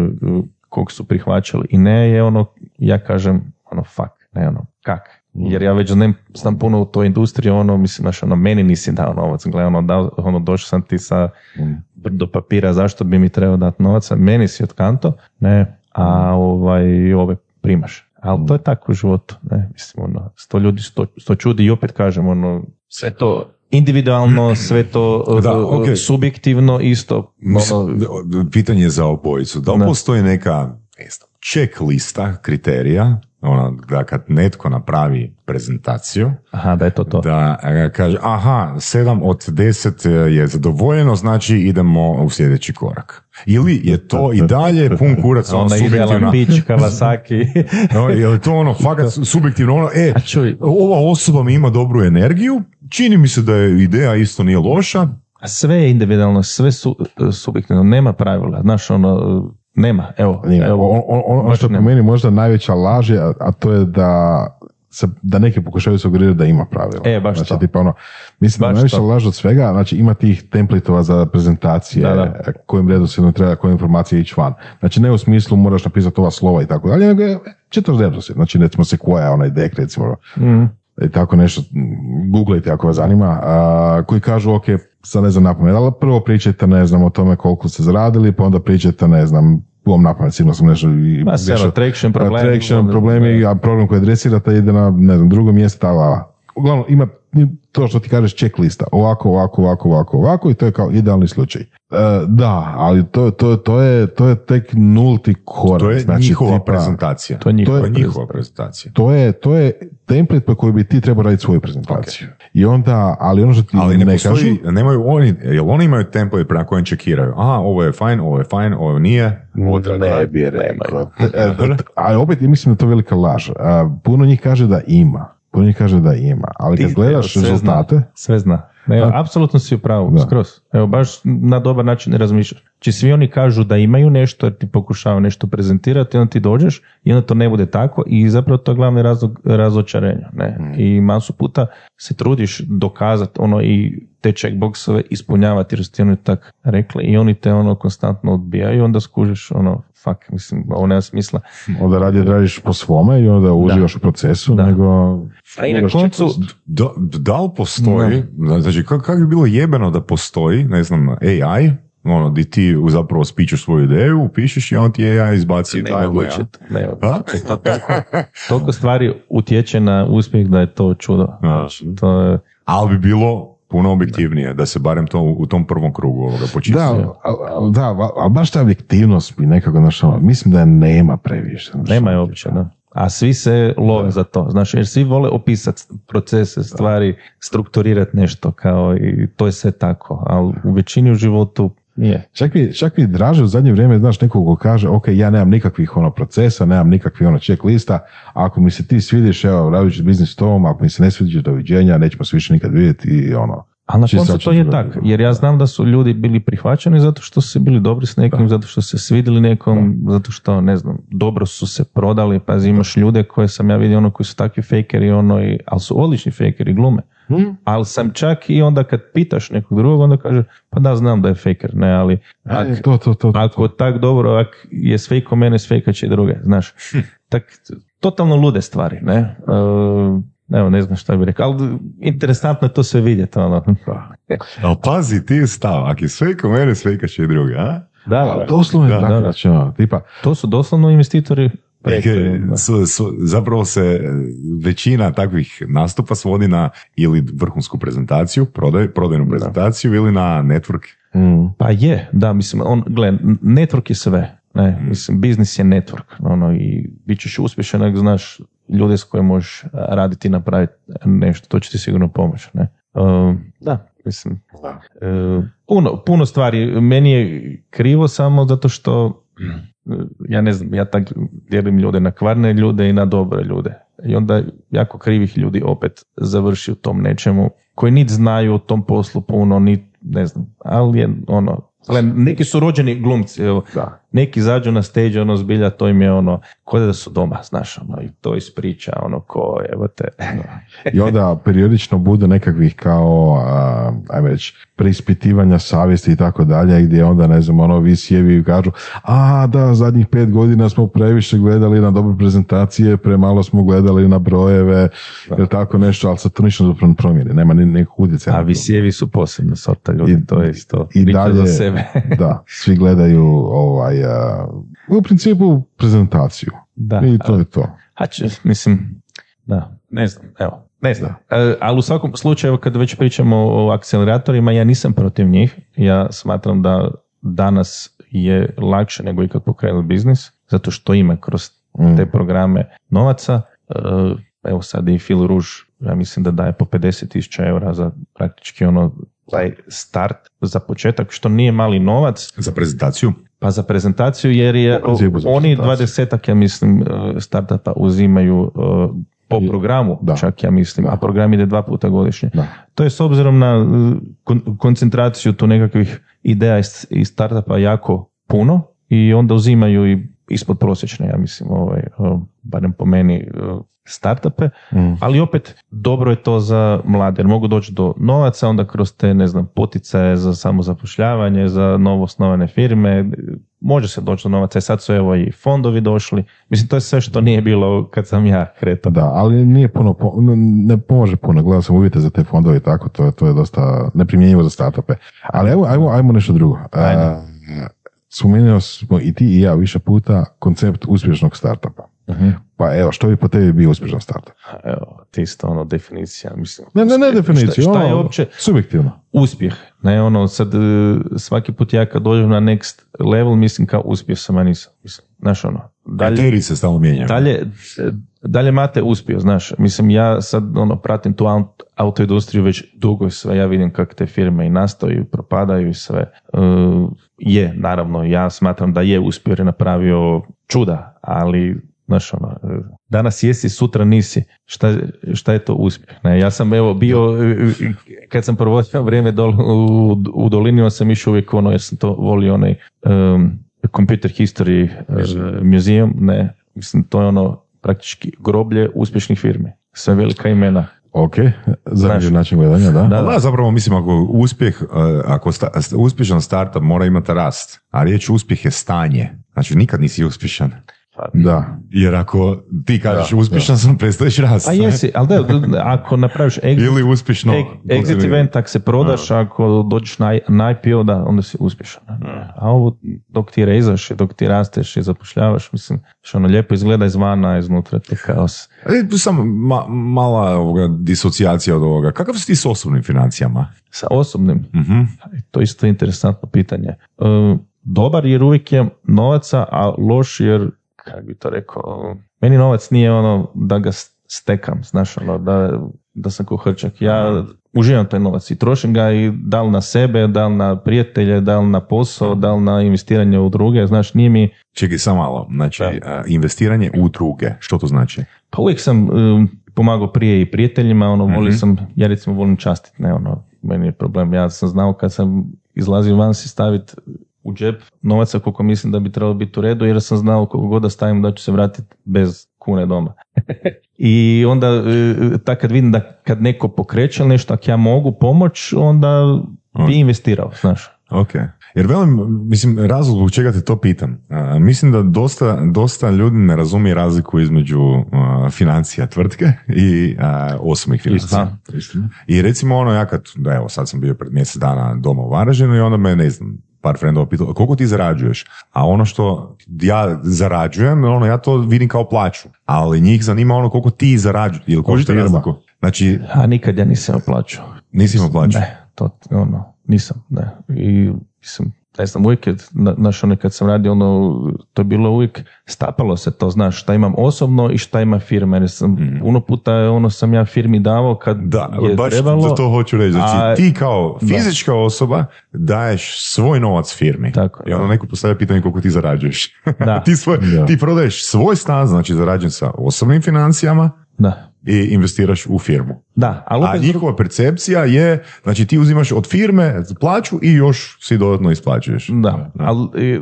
kog su prihvaćali i ne je ono, ja kažem ono fuck, ne ono kak. Jer ja već znam puno u toj industriji, ono, mislim, znaš, ono, meni nisi dao novac, gledaj, ono, došao sam ti sa brdo papira, zašto bi mi trebao dati novaca, meni si otkanto, ne, a ove primaš. Ali to je tako u životu, ne, mislim, ono, 100 ljudi, 100 čudi i opet kažem, ono, sve to individualno, sve to da, okay. Subjektivno, isto. Mislim, pitanje je za obojicu, da li postoji neka, ne znam, check lista kriterija, ono, da kad netko napravi prezentaciju, aha, da je to. Da kaže, aha, 7 od 10 je zadovoljeno, znači idemo u sljedeći korak. Ili je to i dalje pun kurac, ono subjektivno. No, je li to ono, fakat subjektivno, ono, ova osoba mi ima dobru energiju, čini mi se da je ideja isto nije loša. A sve je individualno, sve subjektivno, nema pravila, znaš, ono, nema, evo. Ono što po meni možda najveća laž je, a to je da neki pokušaju sugerirati da ima pravila. Baš znači, to. Tipa ono, mislim baš da najveća laž od svega, znači ima tih templetova za prezentacije, da. Kojim redoslijedom treba, koje informacije ići van. Znači ne u smislu moraš napisati ova slova i tako dalje, nego je čitaš redoslijed, znači recimo se koja je onaj dek, recimo, i tako nešto, googlajte ako vas zanima, koji kažu, ok, sad ne znam napamet, ali prvo pričajte, ne znam, o tome koliko ste zaradili, pa onda pričajte, ne znam, uvom napamet, sigurno sam nešto... Traction problemi, a problem koji adresirate ide na, ne znam, drugo mjesto, ali uglavnom ima to što ti kažeš check lista, ovako i to je kao idealni slučaj. Da, ali to je tek nulti korak. To je znači, njihova prezentacija. To je njihova prezentacija. To je template po kojoj bi ti trebao raditi svoju prezentaciju. Okay. I onda, ali ono što ti ali ne kažu... Nemaju oni, jel oni imaju template prema kojem čekiraju? Aha, ovo je fajn, ovo nije. Ne bi rekao. Ali opet mislim da to je velika laž. Puno njih kaže da ima. Ali kad gledaš rezultate... Sve zna. Evo, apsolutno si u pravu, skroz. Evo, baš na dobar način ne razmišljaš. Či svi oni kažu da imaju nešto, jer ti pokušavaju nešto prezentirati, onda ti dođeš i onda to ne bude tako i zapravo to je glavni razlog razočarenja. Ne? I masu puta se trudiš dokazati ono i te checkboxove ispunjavati, jer ste ono tak rekli i oni te ono konstantno odbijaju i onda skužiš ono, fuck, mislim, ovo nema smisla. Onda radiš po svome i onda uživaš u procesu, nego... A i na koncu... Da li postoji, znači kako bi bilo jebeno da postoji, ne znam, AI, ono, di ti zapravo spičeš svoju ideju, upišeš i on ti AI izbaci taj lea. Toliko stvari utječe na uspjeh da je to čudo. Ali bi bilo puno objektivnije, da se barem to u tom prvom krugu ovoga počistio. Da, ali baš ta objektivnost bi nekako našao, mislim da nema previše. Nema je uopće, da. A svi se love za to, znaš, jer svi vole opisati procese, stvari, strukturirati nešto, kao i to je sve tako, ali u većini u životu nije. Čak mi je draže u zadnje vrijeme, znaš, nekog ko kaže, ok, ja nemam nikakvih ono procesa, nemam nikakvih ono check lista, ako mi se ti svidiš, evo, radiš biznis tom, ako mi se ne svidiš, doviđenja, nećemo se više nikad vidjeti i ono. Ali na koncu to je tako, jer ja znam da su ljudi bili prihvaćeni zato što su bili dobri s nekim, zato što se svidili nekom, zato što, ne znam, dobro su se prodali, pa imaš ljude koje sam ja vidio, ono, koji su takvi fejkeri, ono, ali su odlični fejkeri, glume. Ali sam čak i onda kad pitaš nekog drugog, onda kaže, pa da, znam da je fejker, ne, ali ako tak dobro, ako je s fejkom mene, s fejka će druge, znaš. Tak, totalno lude stvari, ne. Evo, ne znam šta bih rekao, ali interesantno je to sve vidjeti. Ali pazi, ti je stavak i sve ko mene sveka će i druge, a? Da, doslovno je tako računa. To su doslovno investitori. Zapravo se većina takvih nastupa svodi na ili vrhunsku prezentaciju, prodajnu prezentaciju ili na network. Pa je, da, mislim, gledaj, network je sve. Ne, mislim, biznis je network. Ono, i bit ćeš uspješan ako znaš ljude s kojima možeš raditi i napraviti nešto, to će ti sigurno pomoći. Ne? Mislim. Puno stvari. Meni je krivo samo zato što ja ne znam, ja tako dijelim ljude na kvarne ljude i na dobre ljude. I onda jako krivih ljudi opet završi u tom nečemu koji niti znaju o tom poslu puno, niti ne znam, ali je ono, Gle, neki su rođeni glumci, evo. Da. Neki zađu na stage, ono zbilja, to im je ono, kod da su doma, znaš, ono, i to ispriča, ono, ko, evo te. I onda periodično budu nekakvih kao, ajme reći, preispitivanja savjesti i tako dalje, gdje onda, ne znam, ono, vi sjevi i kažu, a da, zadnjih 5 godina smo previše gledali na dobre prezentacije, premalo smo gledali na brojeve, ili tako nešto, ali sad to ništa zapravo promjeni, nema nekog utjecaja. A vi sjevi su posebno sorta ljudi, i, to je isto, i dalje, za sebe. Da, svi gledaju ovaj, u principu prezentaciju. Da, i to je to. Mislim, da, ne znam, evo, ne znam. Ali u svakom slučaju, kad već pričamo o akceleratorima, ja nisam protiv njih. Ja smatram da danas je lakše nego ikad pokrenuti biznis, zato što ima kroz te programe novaca. Evo sad i Phil Rouge, ja mislim da daje po 50.000 eura za praktički ono taj start za početak, što nije mali novac. Za prezentaciju? Pa za prezentaciju, jer je oni 20-ak, ja mislim, startupa uzimaju po programu, da. Čak ja mislim, da. A program ide 2 puta godišnje. Da. To je s obzirom na koncentraciju tu nekakvih ideja i startupa jako puno i onda uzimaju i ispod prosječne, ja mislim, barem po meni, startupe, ali opet dobro je to za mlade, jer mogu doći do novaca, onda kroz te, ne znam, poticaje za samozapošljavanje, za novo osnovane firme, može se doći do novaca, i sad su evo i fondovi došli, mislim, to je sve što nije bilo kad sam ja kretao. Da, ali nije puno, ne može puno, gledao sam uvjete za te fondove i tako, to je dosta neprimjenjivo za startupe, ali evo, ajmo nešto drugo. Spomenuo smo i ti i ja više puta koncept uspješnog startupa. Uh-huh. Pa evo, što bi po tebi bio uspješan startup? Evo, ti isto ono definicija, mislim. Ne definiciju, šta je uopće subjektivno. Uspjeh. Ne, ono, sad svaki put ja kad dođem na next level, mislim kao uspjeh sam, a nisam. Mislim, znaš ono. Kriteriji se stalno mijenjaju. Dalje Mate uspio, znaš. Mislim, ja sad ono pratim tu auto industriju već dugo i sve, ja vidim kako te firme i nastaju, i propadaju i sve. Je, naravno, ja smatram da je uspio jer je napravio čuda, ali znaš ono, danas jesi, sutra nisi. Šta je to uspjeh? Ne, ja sam evo bio, kad sam provodio vrijeme u dolini, on sam išao uvijek ono, ja sam to volio onaj Computer History Museum, ne, mislim to je ono praktički groblje uspješnih firmi. Sve velika imena. Ok, zanimljiv način gledanja, da? Da, zapravo mislim ako uspješan startup mora imati rast, a riječ uspjeh je stanje, znači nikad nisi uspješan. Da. Jer ako ti kažeš uspješan sam, prestaješ rast. A jesi, ali da, ako napraviš exit event, ako se prodaš, ako dođeš na IPO, da, onda si uspješan. A ovo, dok ti rezaš, dok ti rasteš i zapošljavaš, mislim, što ono lijepo izgleda izvana, iznutra te kaos. Samo mala disocijacija od ovoga. Kakav si ti s osobnim financijama? Sa osobnim? Mm-hmm. To isto je interesantno pitanje. Dobar jer uvijek je novaca, a loš jer, kako bi to rekao, meni novac nije ono da ga stekam, znaš ono, da sam ko hrčak. Ja uživam taj novac i trošim ga i da li na sebe, da li na prijatelje, da li na posao, da li na investiranje u druge, znaš, nije mi... Čekaj, samo malo, znači investiranje u druge, što to znači? Pa uvijek sam pomagao prije i prijateljima, ono, volio sam, ja recimo volim častiti, ne ono, meni je problem, ja sam znao kad sam izlazio van si staviti u džep novaca koliko mislim da bi trebalo biti u redu, jer sam znao koliko god da stavim da ću se vratiti bez kune doma. I onda tako kad vidim da kad neko pokreće nešto, ako ja mogu pomoć, onda bi investirao, znaš. Ok. Jer velim, mislim, razlog zbog čega te to pitam. Mislim da dosta ljudi ne razumije razliku između financija tvrtke i osobnih financija. I recimo ono, ja kad, da evo, sad sam bio pred mjesec dana doma u Varaždinu i onda me, ne znam, par frendova pitao, koliko ti zarađuješ? A ono što ja zarađujem, ono, ja to vidim kao plaću. Ali njih zanima ono koliko ti zarađuješ. Ili kožite razliku? Znači, a nikad ja nisam imao plaću. Nisi imao plaću? Ne, to, ono, nisam, ne. I mislim, ne znam, uvijek je, znaš, ono, kad sam radio, ono, to je bilo uvijek, stapalo se to, znaš, šta imam osobno i šta ima firma, jer sam puno puta, ono, sam ja firmi davao kad je baš trebalo. Da, to hoću reći, znači, ti kao fizička osoba daješ svoj novac firmi. Tako, i onda neko postavlja pitanje koliko ti zarađuješ. Ti prodaješ svoj stan, znači zarađen sa osobnim financijama, i investiraš u firmu. Da, ali a njihova percepcija je, znači ti uzimaš od firme plaću i još si dodatno isplaćuješ. Da.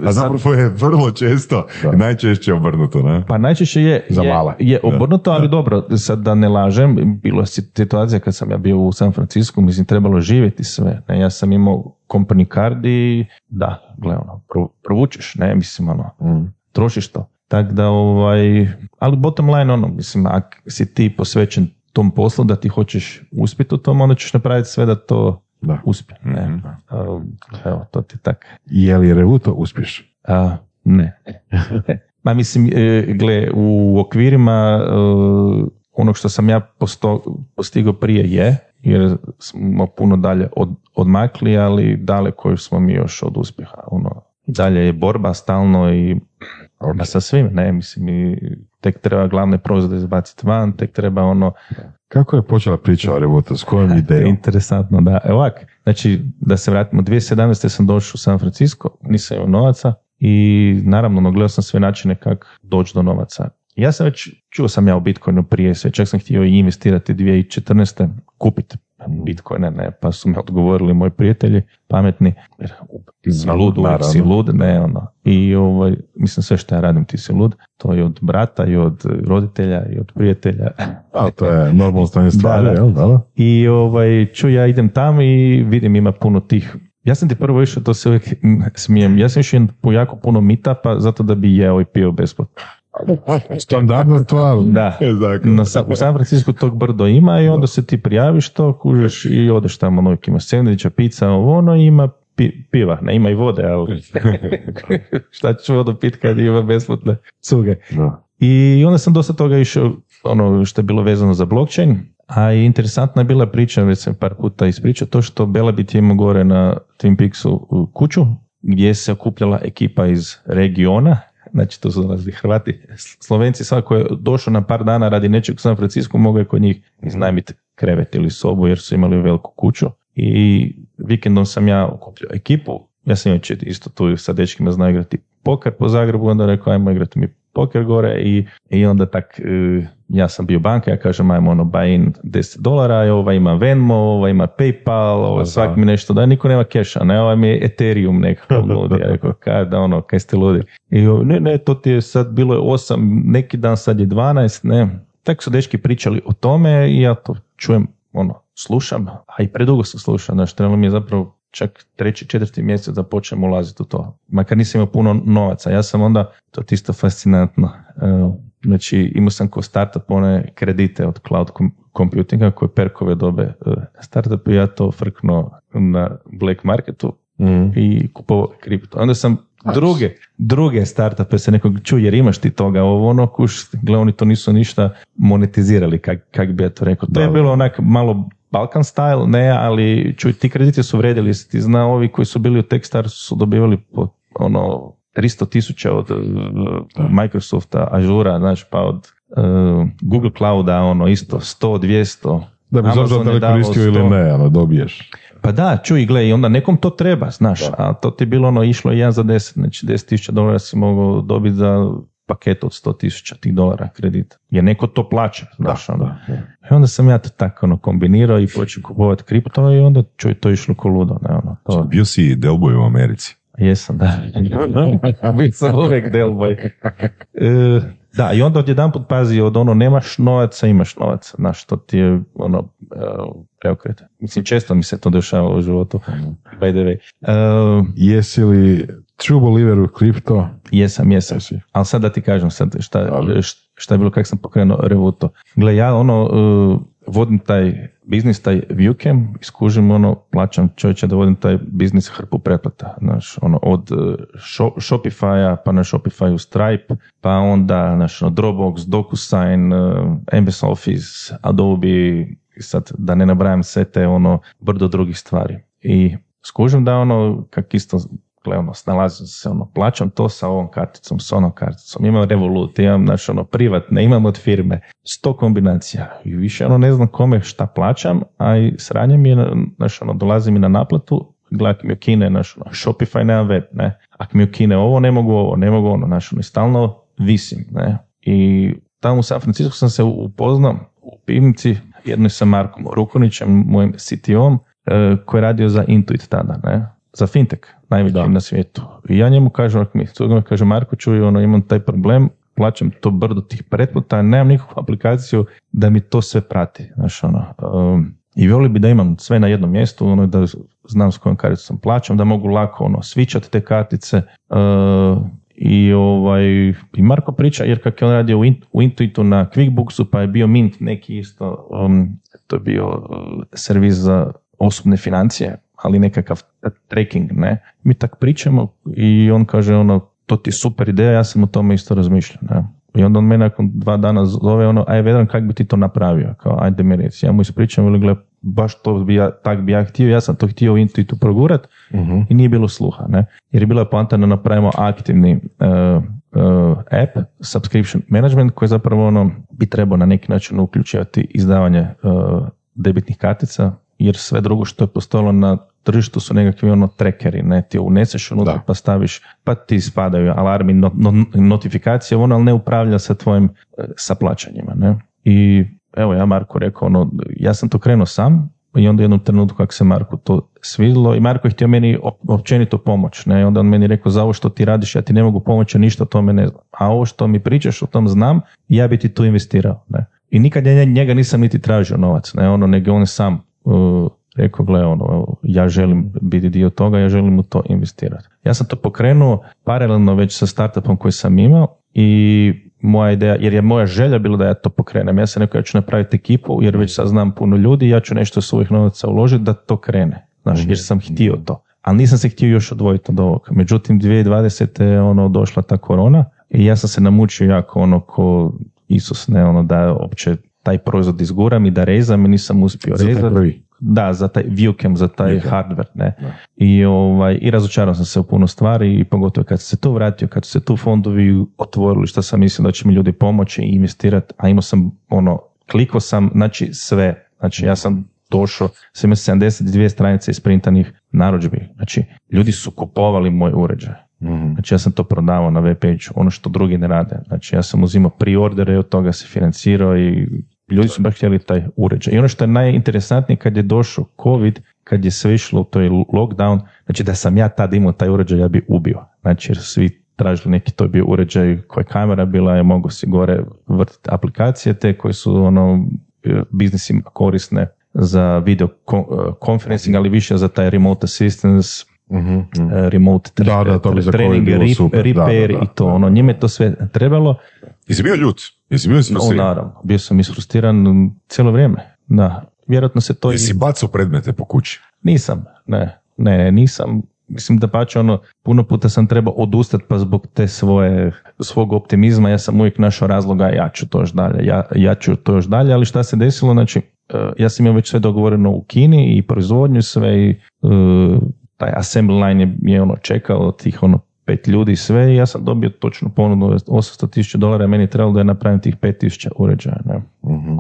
A zapravo je vrlo često, da. Najčešće obrnuto, ne? Pa najčešće je obrnuto, ali da. Dobro, sad da ne lažem, bilo je situacija kad sam ja bio u San Francisku, mislim trebalo živjeti sve. Ne? Ja sam imao company card i da, gledano, provučeš, ne, mislim ono, trošiš to. Tako da, ali bottom line ono, mislim, ako si ti posvećen tom poslu da ti hoćeš uspjeti u tom, onda ćeš napraviti sve da to uspije. Mm-hmm. Evo, to ti tak. Je li Revuto uspješ? Ne. Ma mislim, gle, u okvirima onog što sam ja postigao prije je, jer smo puno dalje odmakli, ali daleko smo mi još od uspjeha. Ono, dalje je borba stalno i... A sa svim, ne, mislim, tek treba glavne proizvode izbaciti van, tek treba ono... Kako je počela priča o Revuto, s kojom idejom? Interesantno, da. Ovak, znači, da se vratimo, 2017. sam došao u San Francisco, nisam imao novaca i naravno, gledao sam sve načine kako doći do novaca. Ja sam već, čuo sam ja o Bitcoinu prije sve, čak sam htio i investirati 2014. kupiti Bitcoina, ne, pa su me odgovorili moji prijatelji, pametni, jer si lud, ne, ono. I mislim sve što ja radim, ti si lud, to je od brata i od roditelja i od prijatelja. A to je normalno stanje stvari, jel, da? I ču, ja idem tam i vidim ima puno tih. Ja sam ti prvo išao, to se uvijek smijem, ja sam išao po jako puno meetupa zato da bi jeo i pio besplatno. Standardna stvar. Da, u San Francisco tog brdo ima i onda se ti prijaviš to, kužeš i odeš tamo, ono, ima sendviča, pizza, ono, ima piva, ne, ima i vode, ali šta ću vodu pit kad ima besplatne cuge. No. I onda sam dosta toga išao, ono što je bilo vezano za blockchain, a i interesantna je bila priča, već sam par puta ispričao, to što Belabit je imao gore na Twin Peaksu kuću, gdje se okupljala ekipa iz regiona. Znači, to su dolazili Hrvati, Slovenci, svako je došao na par dana radi nečeg u San Francisco, mogao je kod njih iznajmiti krevet ili sobu jer su imali veliku kuću. I vikendom sam ja okupio ekipu, ja sam inače isto tu sa dečkima znao igrati poker po Zagrebu, onda rekao ajmo igrati mi poker gore i onda tak, ja sam bio banka, ja kažem ajmo ono buy in $10, ova ima Venmo, ova ima PayPal, ova svak mi nešto daje, niko nema keša, ne, ova mi je Ethereum nekako nudi, ja rekao kaj ste ludi. I ne, to ti je sad bilo je 8, neki dan sad je 12, ne. Tak su dečki pričali o tome i ja to čujem, ono, slušam, a i predugo sam slušao, znači trebalo mi je zapravo čak 3., 4. mjesec da počnem ulaziti u to. Makar nisam imao puno novaca. Ja sam onda, to je isto fascinantno, znači imao sam ko startup one kredite od cloud computinga koje Perkove dobe startup i ja to frknuo na black marketu i kupovao kripto. Onda sam druge startupe se nekog čuje jer imaš ti toga, gle oni to nisu ništa monetizirali, kak bi ja to rekao. To je bilo onak malo Balkan style, ne, ali čuj, ti krediti su vredili, ti zna, ovi koji su bili u Techstar su dobivali po, ono, 300,000 od Microsofta, Azura, znaš, pa od Google Clouda, ono, isto, 100, 200. Da bi zašto da li koristio 100. Ili ne, ali dobiješ. Pa da, čuj, gle, i onda nekom to treba, znaš, da. A to ti bilo ono, išlo 1 za 10, znači $10,000 si mogao dobiti za paket od $100,000 kredita. Jer neko to plaća, znaš, onda. I onda sam ja to tako ono, kombinirao i počeo kupovati kripto i onda čuj, to išlo ko ludo. Ne, ono, to... Bio si delboj u Americi? Jesam, da. Bio sam uvijek delboj. Da, i onda odjedanput pazi, od ono, nemaš novaca, imaš novaca. Znaš, to ti je ono, preokret. Mislim, često mi se to dešavalo u životu. By the way. Jesi li true believer u kripto? Jesam. Ali sad da ti kažem sad šta je bilo kako sam pokrenuo Revuto. Gle, ja vodim taj biznis, taj viewcam, iskužim plaćam čovječa da vodim taj biznis hrpu pretplata. Znaš, od Shopify-a, pa na Shopify-u Stripe, pa onda naš, Dropbox, DocuSign, MS Office, Adobe, sad da ne nabrajam sve te brdo drugih stvari. I skužim da kak isto snalazim se, plaćam to sa ovom karticom, sa onom karticom, imam Revolut, imam naš privatne, imam od firme, 100 kombinacija i više ne znam kome šta plaćam, a i sranje mi je, znaš, dolazi mi na naplatu, gledaj mi ukine, znaš, Shopify nemam web, ne, ako mi ukine ovo, ne mogu ono, znaš, stalno visim, ne, i tamo u San Francisco sam se upoznao u pivnici jednoj sa Markom Rokunićem, mojim CTO-om, koji je radio za Intuit tada, ne? Za fintech, najveći na svijetu. I ja njemu kažem, Marko, čuj, imam taj problem, plaćam to brdo tih pretplata, nemam nikakvu aplikaciju da mi to sve prati. I volio bi da imam sve na jednom mjestu, da znam s kojom karticom plaćam, da mogu lako svičati te kartice. I Marko priča, jer kako je on radio u Intuitu na QuickBooksu, pa je bio Mint neki isto, to je bio servis za osobne financije, ali nekakav tracking, ne. Mi tak pričamo i on kaže, to ti je super ideja, ja sam o tome isto razmišljao, ne. I onda on me nakon 2 dana zove, aj Vedran, kak bi ti to napravio? Kao, ajde mi reći. Ja mu ispričam, ili gleda, baš to bi ja, tak bi ja htio, ja sam to htio u Intuitu progurat i nije bilo sluha, ne. Jer je bila poanta da napravimo aktivni app, subscription management, koji zapravo bi trebao na neki način uključivati izdavanje debitnih kartica, jer sve drugo što je postojalo na tržištu su nekakvi trackeri, ne, ti uneseš unutra pa staviš, pa ti spadaju alarmi, notifikacije, ali ne upravlja sa tvojim, sa plaćanjima, ne. I evo ja Marko rekao, ja sam to krenuo sam i onda jednom trenutku kako se Marko to svidilo i Marko je htio meni općenito pomoć, ne, i onda on meni rekao, za ovo što ti radiš ja ti ne mogu pomoći, ništa o tome ne znam, a ovo što mi pričaš o tom znam, ja bi ti tu investirao, ne. I nikad ja njega nisam niti tražio novac, ne, nego on sam rekao, gle, ja želim biti dio toga, ja želim u to investirati. Ja sam to pokrenuo paralelno već sa startupom koji sam imao i moja ideja, jer je moja želja bila da ja to pokrenem. Ja sam rekao, ja ću napraviti ekipu, jer već sad znam puno ljudi, ja ću nešto svojih novaca uložiti da to krene, znaš, jer sam htio to. Ali nisam se htio još odvojiti od ovoga. Međutim, 2020. je došla ta korona i ja sam se namučio jako ko Isus, ne, da opće taj proizvod izguram i da rezam i nisam uspio rezati. Da, za taj viewcam, za taj hardware, ne. Da. I razočarao sam se u puno stvari i pogotovo kad sam se tu vratio, kad su se tu fondovi otvorili, što sam mislio da će mi ljudi pomoći i investirati, a imao sam klikao sam, znači sve, znači ja sam došao, sam imao 72 stranice isprintanih narudžbi, znači ljudi su kupovali moj uređaj. Znači ja sam to prodavao na web page, što drugi ne rade, znači ja sam uzimao preordere, od toga se financirao i ljudi su baš htjeli taj uređaj. I što je najinteresantnije, kad je došao COVID, kad je sve išlo u toj lockdown, znači da sam ja tad imao taj uređaj, ja bi ubio. Znači jer svi tražili neki, to je bio uređaj koja je kamera bila, je mogo si gore vrtiti aplikacije te koje su biznisima korisne za video conferencing, ali više za taj remote assistance, remote trening, repair i to. Njime je to sve trebalo. I si bio ljut? Naravno, bio sam isfrustiran cijelo vrijeme. Da, vjerojatno se to... Jesi bacao predmete po kući? Nisam, ne, nisam. Mislim da pače, puno puta sam trebao odustati, pa zbog te svog optimizma ja sam uvijek našao razloga, ja ću to još dalje, ali šta se desilo, znači, ja sam imao već sve dogovoreno u Kini i proizvodnju sve i taj assembly line je čekao tih 5 ljudi i sve i ja sam dobio točnu ponudu $800,000, meni je trebalo da je napravim tih 5,000 uređaja, ne,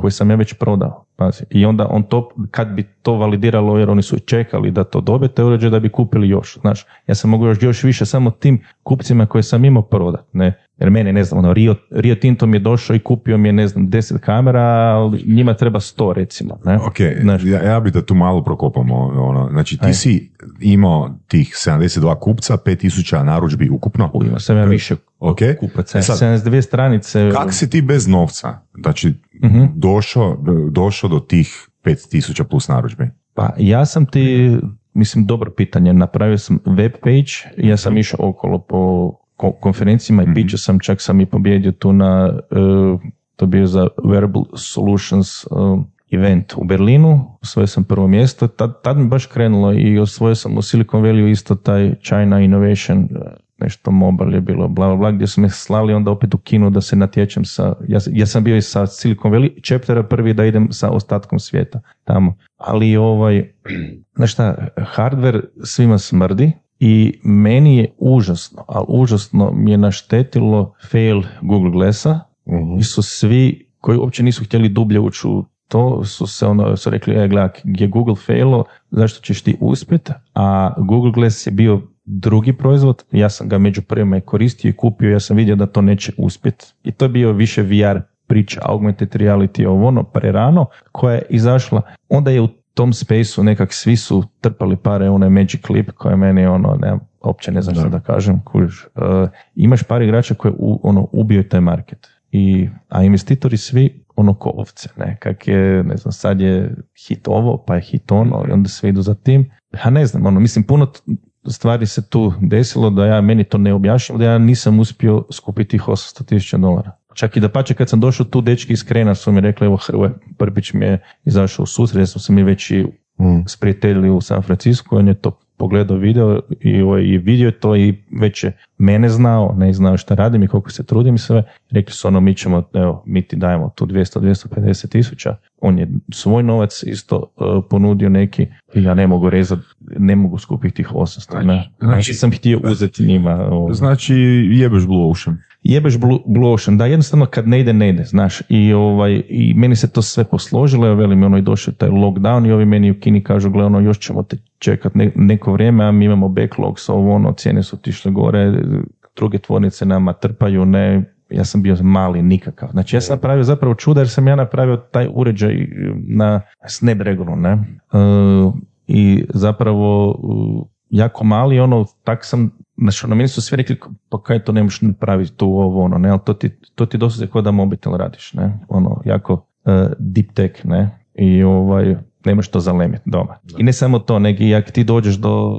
koji sam ja već prodao. Pazi. I onda on to, kad bi to validiralo, jer oni su čekali da to dobe, te uređaje da bi kupili još, znaš, ja sam mogao još više samo tim kupcima koje sam imao prodat, ne, jer mene, ne znam, Rio Tinto mi je došao i kupio mi je, 10 kamera, ali njima treba 100, recimo, ne. Okay. ja bi da tu malo prokopamo, znači ti si imao tih 72 kupca, 5,000 narudžbi ukupno. Imao sam ja više kupaca, 72 stranice. Kak si ti bez novca, znači, došao do tih 5,000 plus narudžbi? Pa ja sam ti, mislim, dobro pitanje, napravio sam web page, ja sam išao okolo po konferencijima i piću sam, čak sam i pobjedio tu na, to bio za Wearable Solutions event u Berlinu, osvojio sam prvo mjesto, tad mi baš krenulo i osvojio sam u Silicon Valley isto taj China Innovation, nešto mobile je bilo, bla, gdje su me slali onda opet u Kinu da se natječem sa, ja sam bio i sa Silicon Valley chaptera prvi da idem sa ostatkom svijeta tamo, ali znaš šta, hardware svima smrdi, i meni je užasno, ali užasno mi je naštetilo fail Google Glassa i su svi koji uopće nisu htjeli dublje ući u to, su rekli, gledaj, je Google failo, zašto ćeš ti uspjeti, a Google Glass je bio drugi proizvod, ja sam ga među prvima koristio i kupio, ja sam vidio da to neće uspjeti i to je bio više VR priča augmented reality, ovo ono, prerano, koja je izašla, onda je u tom spaceu nekak svi su trpali pare, onaj Magic Clip koji je meni ono, ne, opće ne znam što da kažem, kuriš. Imaš par igrača koji ono, ubio taj market. A investitori svi ono kovovce, ne, kak je, ne znam, sad je hit ovo, pa je hit ono, i onda sve idu za tim. Ja ne znam, ono, mislim, puno stvari se tu desilo da ja, meni to ne objašnjam, da ja nisam uspio skupiti $800,000. Čak i da pače, kad sam došao tu, dečki iz Krena su mi rekli, evo Hrvoje Prpić mi je izašao u susret, jer smo se mi već i sprijateljili u San Francisco, on je to pogledao video i vidio je to i već je mene znao, ne znao šta radim i koliko se trudim i sve. Rekli su ono, mi ćemo, evo, mi ti dajemo tu 200-250 tisuća. On je svoj novac isto ponudio neki, ja ne mogu rezati, ne mogu skupiti tih 800. Znači sam htio uzeti njima. Znači jebeš Blue Ocean. Jebeš Blue Ocean, da, jednostavno kad ne ide, znaš. I meni se to sve posložilo, evo velim, ono i došao taj lockdown i ovi meni u Kini kažu, gle, ono, još ćemo te čekati neko vrijeme, a mi imamo backlogs, ovo ono, cijene su tišle gore, druge tvornice nama trpaju, ne, ja sam bio mali, nikakav. Znači ja sam napravio zapravo čuda jer sam ja napravio taj uređaj na Snap Regulu, ne, i zapravo jako mali, ono, tak sam, znači ono, meni su svi rekli, pa kaj to ne možeš napraviti tu ovo, ono, ne, ali to ti doslovce kao da mobitel radiš, ne, ono, jako deep tech, ne, i nemaš to zalemiti doma. Da. I ne samo to, nego i ako ti dođeš do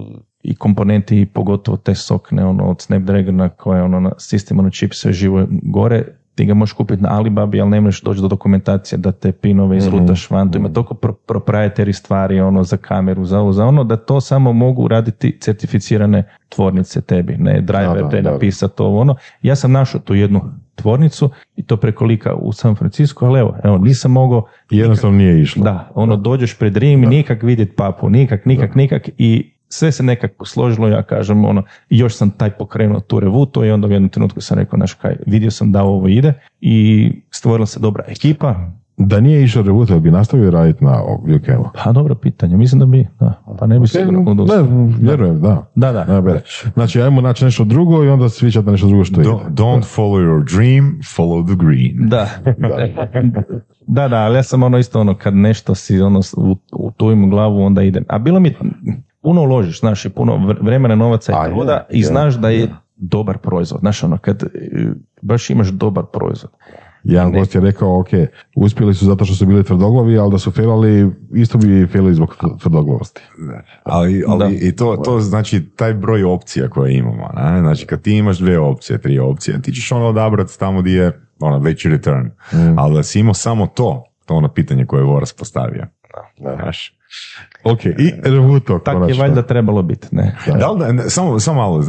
i komponenti i pogotovo te sokne, ono, od Snapdragona koja je ono na sistem, ono čip sve živo gore, ti ga možeš kupiti na Alibabi, ali ne možeš doći do dokumentacije da te pinove izrutaš van, tu ima toliko proprietary stvari, ono, za kameru, za ono, da to samo mogu raditi certificirane tvornice tebi, ne, driver te napisati ovo, ono. Ja sam našao tu jednu tvornicu i to preko lika u San Francisco, ali evo, nisam mogao. Jednostavno nije išlo. Da, ono, dođeš pred Rim, nikak vidjet papu, nikak i sve se nekako posložilo, ja kažem, ono, još sam taj pokrenuo tu Revuto i onda u jednom trenutku sam rekao, naš kaj, vidio sam da ovo ide i stvorila se dobra ekipa. Da nije išao Revuto, bi nastavio raditi na UK-u? Pa dobro pitanje, mislim da bi, da, pa ne bi sigurno odustao. Vjerujem, da. Znači, ajmo naći nešto drugo i onda svičati na nešto drugo što ide. Don't follow your dream, follow the green. Da, ali ja sam ono isto, ono, kad nešto si ono, u tu glavu, onda idem. A bilo mi puno uložiš, znaš, i puno vremena, novaca i truda i znaš da je dobar proizvod. Znaš, ono, kad baš imaš dobar proizvod. Jedan gost je rekao, ok, uspjeli su zato što su bili tvrdoglavi, ali da su failali, isto bi failali zbog tvrdoglavosti. Ali i to znači taj broj opcija koje imamo. Ne? Znači, kad ti imaš 2 opcije, 3 opcije, ti ćeš ono odabrati tamo gdje je ono, veći return. Ali da si imao samo to ono pitanje koje je Voras postavio. Znaš. Ok, i Revuto. Tako je valjda trebalo biti, ne? Samo malo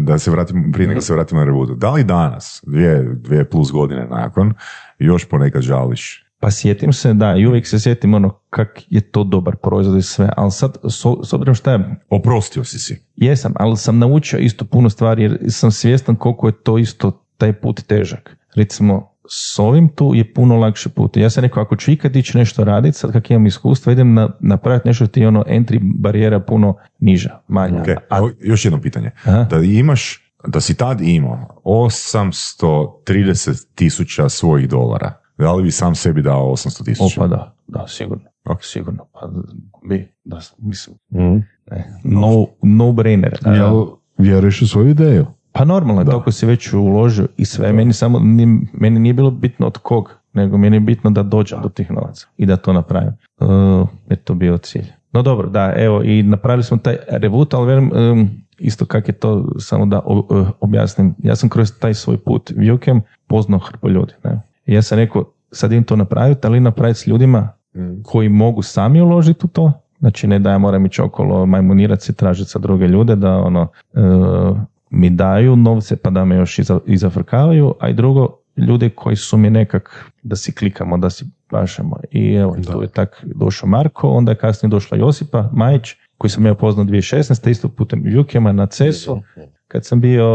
da se vratimo, prije nego se vratimo na Revuto. Da li danas, 2+ godine nakon, još ponekad žališ? Pa sjetim se, da, i uvijek se sjetim ono kak je to dobar proizvod i sve, ali sad, s obzirom šta je... Oprostio si. Jesam, ali sam naučio isto puno stvari jer sam svjestan koliko je to isto taj put težak. Recimo, s ovim tu je puno lakše put. Ja sam rekao, ako ću ikad ići nešto raditi, sad kak imam iskustva, idem napraviti nešto ti je ono entry barijera puno niža, manja. Okay. Još jedno pitanje. Aha. Da si tad imao $830,000 svojih dolara, da li bi sam sebi dao 800,000? Opa, da, sigurno. Okay. Sigurno. Pa, da, mislim. No brainer. Ja vjeruješ u svoju ideju? Pa normalno, dok si već uložio i sve, meni nije bilo bitno od kog, nego meni je bitno da dođem do tih novaca i da to napravim. Jer to bio cilj. No dobro, da, evo, i napravili smo taj Revuto, ali velim, isto kak je to, samo da objasnim. Ja sam kroz taj svoj put Vukem poznao hrpu ljudi. Ne? I ja sam rekao, sad im to napraviti, ali napraviti s ljudima koji mogu sami uložiti u to. Znači, ne da ja moram ići okolo majmunirati i tražiti sa druge ljude, da ono... mi daju novce pa da me još i zafrkavaju, a i drugo, ljude koji su mi nekak da si klikamo, da si plašamo. I evo, tu je tak došao Marko, onda je kasnije došla Josipa Majić, koju sam ja poznao 2016. isto putem Vukema na CES-u. Kad sam bio,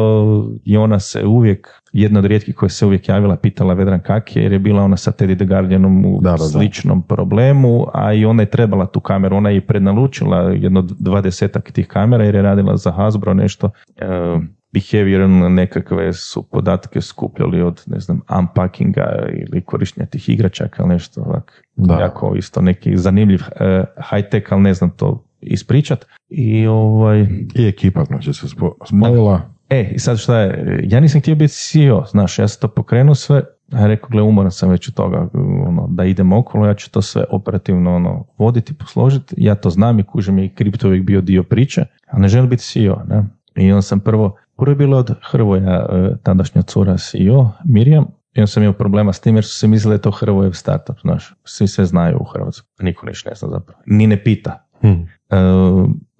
i ona se uvijek, jedna od rijetkih koja se uvijek javila, pitala Vedran kak je, jer je bila ona sa Teddy The Guardianom u sličnom problemu, a i ona je trebala tu kameru, ona je prednalučila jedno 20-tak tih kamera jer je radila za Hasbro nešto behavioralne nekakve su podatke skupljali od, ne znam, unpackinga ili korištenja tih igračaka, nešto ovak, jako isto neki zanimljiv high-tech, ali ne znam to ispričat. I ekipa, znači, se smalila. I sad šta je, ja nisam htio biti CEO, znaš, ja sam to pokrenuo sve, a rekao, gle, umoran sam već od toga, da idem okolo, ja ću to sve operativno voditi, posložiti, ja to znam i kužem, je i kripto uvijek bio dio priče, a ne želim biti CEO, ne? I on sam prvo je bilo od Hrvoja, tadašnja cura CEO, Mirjam, i onda sam imao problema s tim jer su se mislili da je to Hrvojev startup, znaš, svi sve znaju u Hrvatskoj, niko ništa ne zna zapravo, ni ne pita.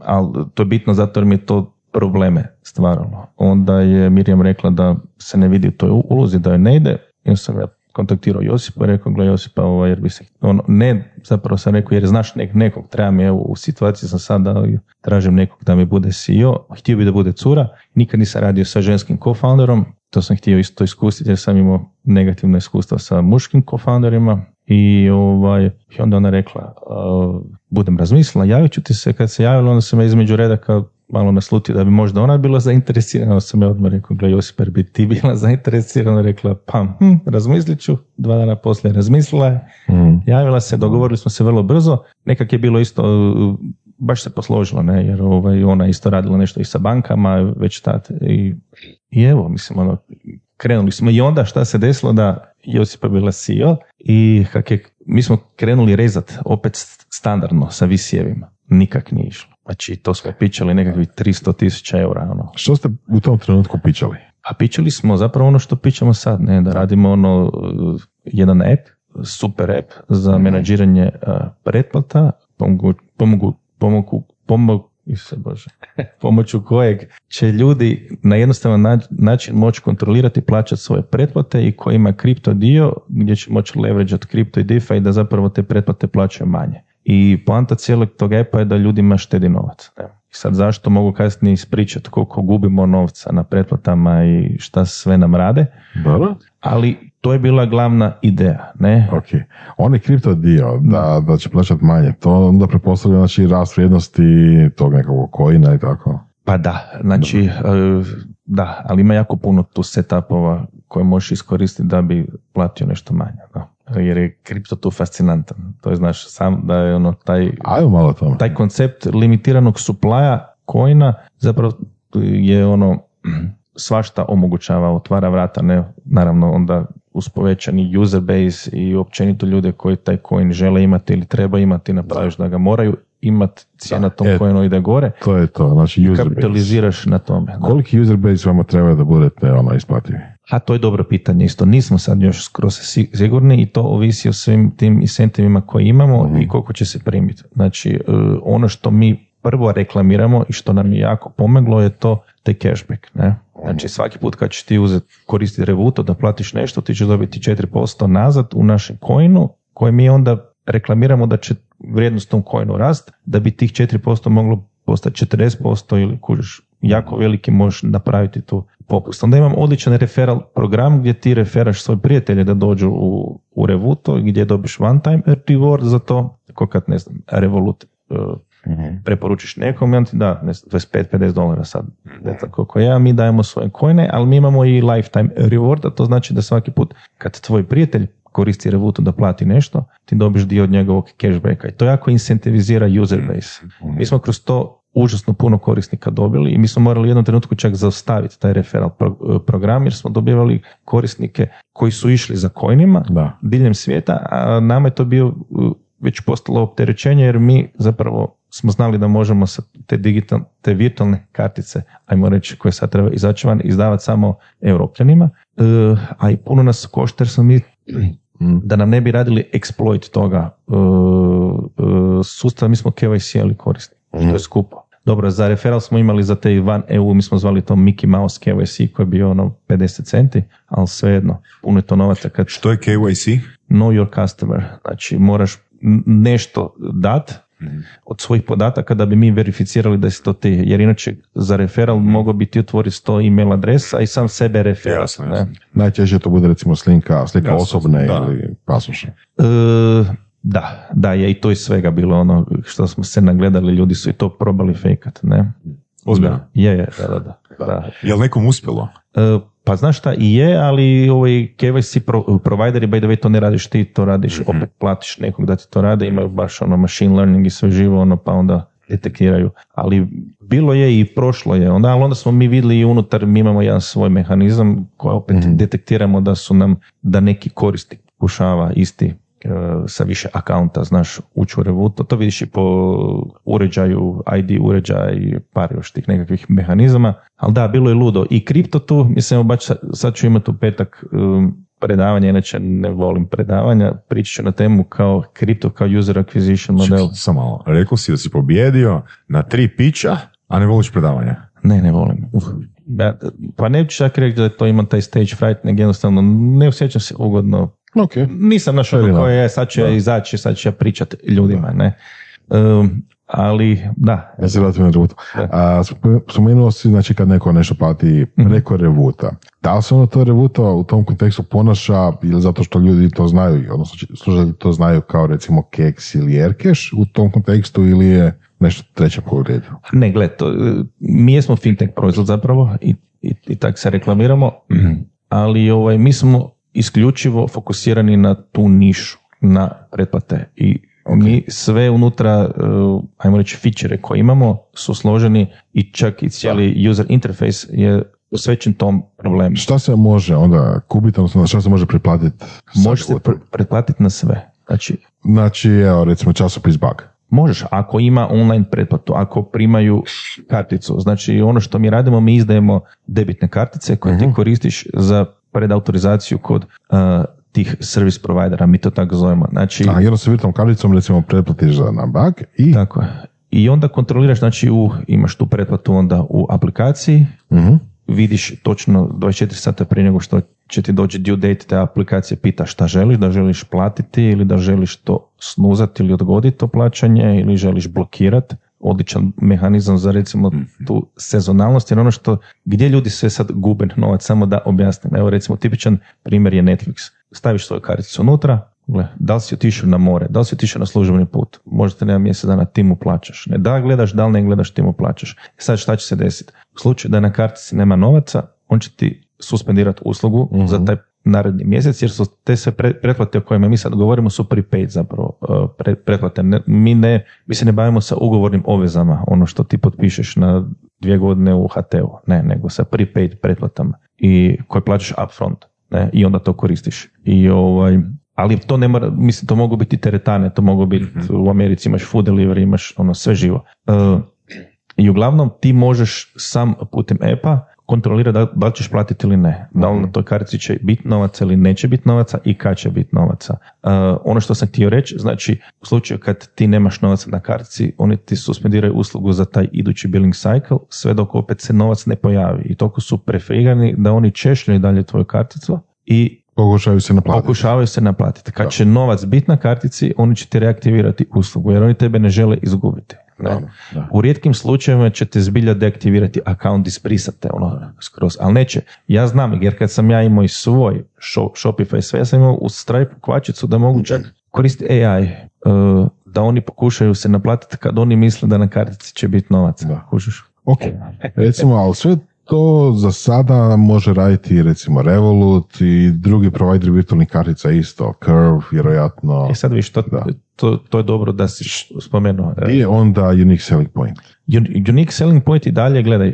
Ali to je bitno zato jer mi je to probleme stvaralo. Onda je Mirjam rekla da se ne vidi u toj ulozi, da joj ne ide, i onda sam ja kontaktirao Josipa i rekao, gle Josipa, jer bi se, ne, zapravo sam rekao, jer znaš nekog, treba mi, evo, u situaciji sam sad da tražim nekog da mi bude CEO, htio bi da bude cura, nikad nisam radio sa ženskim co-founderom, to sam htio isto iskusiti jer sam imao negativno iskustvo sa muškim co-founderima i onda ona rekla, budem razmislila, javit ću ti se, kad se javila, onda sam ja između redaka malo naslutio da bi možda ona bila zainteresirana, sam ja odmah rekao, gledaj Josiper, bi ti bila zainteresirana, rekla, razmislit ću, 2 dana poslije razmislila je, javila se, dogovorili smo se vrlo brzo, nekak je bilo isto, baš se posložilo, ne, jer ona isto radila nešto i sa bankama, već tad, i evo, mislim, krenuli smo, i onda šta se desilo da Josipa bila CEO i mi smo krenuli rezat opet standardno sa visijevima, nikak nije išlo. Znači, to smo pičali nekakvi 300,000 eura. Što ste u tom trenutku pičali? A pičali smo zapravo ono što pičamo sad, ne, da radimo jedan app, super app za menadžiranje pretplata, pomoću kojeg će ljudi na jednostavan način moći kontrolirati, plaćati svoje pretplate, i koji ima kripto dio gdje će moći leverageati kripto i DeFi da zapravo te pretplate plaćaju manje. I poanta cijelog tog epa je da ljudima štedi novac. I sad zašto, mogu kasnije ispričati koliko gubimo novca na pretplatama i šta sve nam rade. Dobro. Ali to je bila glavna ideja, ne? Ok. On je kripto dio, da će plaćati manje. To onda prepostavlja, znači, rast vrijednosti tog nekog coina i tako. Pa da, znači, da, ali ima jako puno tu setupova koje možeš iskoristiti da bi platio nešto manje, da. Jer je kripto tu fascinantan. To je, znaš, sam da je taj koncept limitiranog suplaja coina zapravo je svašta omogućava, otvara vrata, ne, naravno onda uz povećani user base i općenito ljude koji taj coin žele imati ili treba imati, napraviš da ga moraju imati, cijena tom coinu ide gore. To je to, znači user kapitaliziraš base. Na tome. Koliki user base vama treba da budete isplativi? A to je dobro pitanje isto. Nismo sad još skroz sigurni i to ovisi o svim tim incentivima koje imamo i koliko će se primiti. Znači, ono što mi prvo reklamiramo i što nam je jako pomoglo je to taj cashback. Ne? Znači, svaki put kad ćeš ti koristiti Revuto da platiš nešto, ti ćeš dobiti 4% nazad u našem coinu, koje mi onda reklamiramo da će vrijednost tom coinu rast, da bi tih 4% moglo postati 40% ili, kužiš, jako veliki možeš napraviti tu popust. Onda imam odličan referral program gdje ti referaš svoje prijatelje da dođu u Revuto, gdje dobiš one time reward za to, ko kad, ne znam, Revolut preporučiš nekom, on ti da, ne znam, $25-50 sad, koliko ja, mi dajemo svoje coine, ali mi imamo i lifetime reward, a to znači da svaki put kad tvoj prijatelj koristi Revuto da plati nešto, ti dobiš dio od njegovog cashbacka i to jako incentivizira user base. Mi smo kroz to užasno puno korisnika dobili i mi smo morali u jednom trenutku čak zaustaviti taj referral program jer smo dobivali korisnike koji su išli za coinima diljem svijeta, a nama je to bio već postalo opterećenje jer mi zapravo smo znali da možemo sa te virtualne kartice, ajmo reći, koje sad treba izaći van, izdavati samo Europljanima, a i puno nas košta jer smo mi da nam ne bi radili exploit toga sustava, mi smo KYC-ali koristili. Što je skupo. Dobro, za referral smo imali za te van EU, mi smo zvali to Mickey Mouse KYC, koji je bio 50 centi, ali svejedno, puno je to novaca. Kad... Što je KYC? Know your customer. Znači, moraš nešto dat od svojih podataka da bi mi verificirali da si to ti, jer inače za referral mogo bi ti otvoriti 100 email adresa i sam sebe referal. Jasno. Najčešće to bude recimo slika jasno, osobne ili pasušne. Da, je i to iz svega bilo što smo se nagledali, ljudi su i to probali fejkat, ne? Ozbiljno? Da. Je li nekom uspjelo? Pa znaš šta, i je, ali ovaj KYC provideri, by the way, to ne radiš ti, to radiš, opet platiš nekog da ti to rade, imaju baš ono machine learning i sve živo, ono, pa onda detektiraju. Ali bilo je i prošlo je, onda, ali onda smo mi vidjeli i unutar, mi imamo jedan svoj mehanizam koji opet detektiramo da su nam, da neki korisnik pokušava isti sa više akaunta, znaš, ući u Revuto, to vidiš i po uređaju, ID uređaja i par još tih nekakvih mehanizama, ali da, bilo je ludo. I kripto tu, mislim, baš sad ću imati u petak predavanje, inače ne volim predavanja, pričat ću na temu kao kripto, kao user acquisition model. Samo malo, rekao si da si pobjedio na 3 pića, a ne voliš predavanja? Ne volim. Pa neću čak reći da to imam taj stage fright, nego jednostavno ne osjećam se ugodno. Okay. Nisam našao koje je, sad ću ja izaći, sad ću ja pričati ljudima, ne? Ali, da. Ja se vratim na Revuto. Spomenuo si, znači, kad neko nešto plati preko Revuta. Da li se ono to Revuto u tom kontekstu ponaša ili zato što ljudi to znaju, odnosno služatelji to znaju kao recimo Keks ili Erkeš u tom kontekstu ili je nešto treće po redu? Ne, gled, to, mi jesmo fintech proizvod zapravo i tako se reklamiramo, ali mi smo isključivo fokusirani na tu nišu, na pretplate i mi sve unutra, ajmo reći, fičere koje imamo su složeni i čak i cijeli user interface je osvećen tom problemu. Šta se može onda kupiti, odnosno šta se može pretplatiti? Može se pretplatiti na sve. Znači evo, recimo časopis bag. Možeš, ako ima online pretplatu, ako primaju karticu. Znači ono što mi radimo, mi izdajemo debitne kartice koje ti koristiš za predautorizaciju kod tih servis provajdera, mi to tako zovemo. Znači, jedno se virtualnom karticom recimo pretplatiš na bag i... Tako je. I onda kontroliraš, znači imaš tu pretplatu onda u aplikaciji, vidiš točno 24 sata prije nego što će ti doći due date te aplikacije, pita šta želiš, da želiš platiti ili da želiš to snuzati ili odgoditi to plaćanje ili želiš blokirati. Odličan mehanizam za recimo tu sezonalnost, jer ono što, gdje ljudi sve sad gube novac, samo da objasnim. Evo recimo tipičan primjer je Netflix. Staviš svoju karticu unutra, da li si otišao na more, da li si otišao na službeni put, možda te nema mjesec dana, ti mu plaćaš. Ne da gledaš, da li ne gledaš, ti mu plaćaš. Sad šta će se desiti? U slučaju da na kartici nema novaca, on će ti suspendirati uslugu za taj naredni mjesec, jer su te sve pretplate o kojima mi sad govorimo su prepaid zapravo pretplate. Mi se ne bavimo sa ugovornim obvezama, ono što ti potpišeš na 2 godine u HT-u, ne, nego sa prepaid pretplatama i koje plaćaš upfront, ne, i onda to koristiš. I ali to ne mora, mislim, to mogu biti teretane, to mogu biti u Americi imaš food delivery, imaš ono sve živo. I uglavnom ti možeš sam putem appa kontrolira da li ćeš platiti ili ne. Da li na toj kartici će biti novaca ili neće biti novaca i kad će biti novaca. Ono što sam htio reći, znači u slučaju kad ti nemaš novaca na kartici, oni ti suspendiraju uslugu za taj idući billing cycle, sve dok opet se novac ne pojavi. I toliko su prefrigani da oni češljaju dalje tvoju karticu i pokušavaju se naplatiti. Kad će novac biti na kartici, oni će ti reaktivirati uslugu, jer oni tebe ne žele izgubiti. Da. U rijetkim slučajevima će te zbilja deaktivirati account, isprisate ono skroz, ali neće. Ja znam, jer kad sam ja imao i svoj Shopify, sve ja sam imao u Stripe kvačicu da mogu čak koristiti AI, da oni pokušaju se naplatiti kad oni misle da na kartici će biti novac. Da. Kužiš? Ok, recimo, ali sve to za sada može raditi recimo Revolut i drugi provider virtualnih kartica isto, Curve, vjerojatno. I sad viš, to je dobro da si spomenuo. I onda unique selling point. Unique selling point i dalje, gledaj,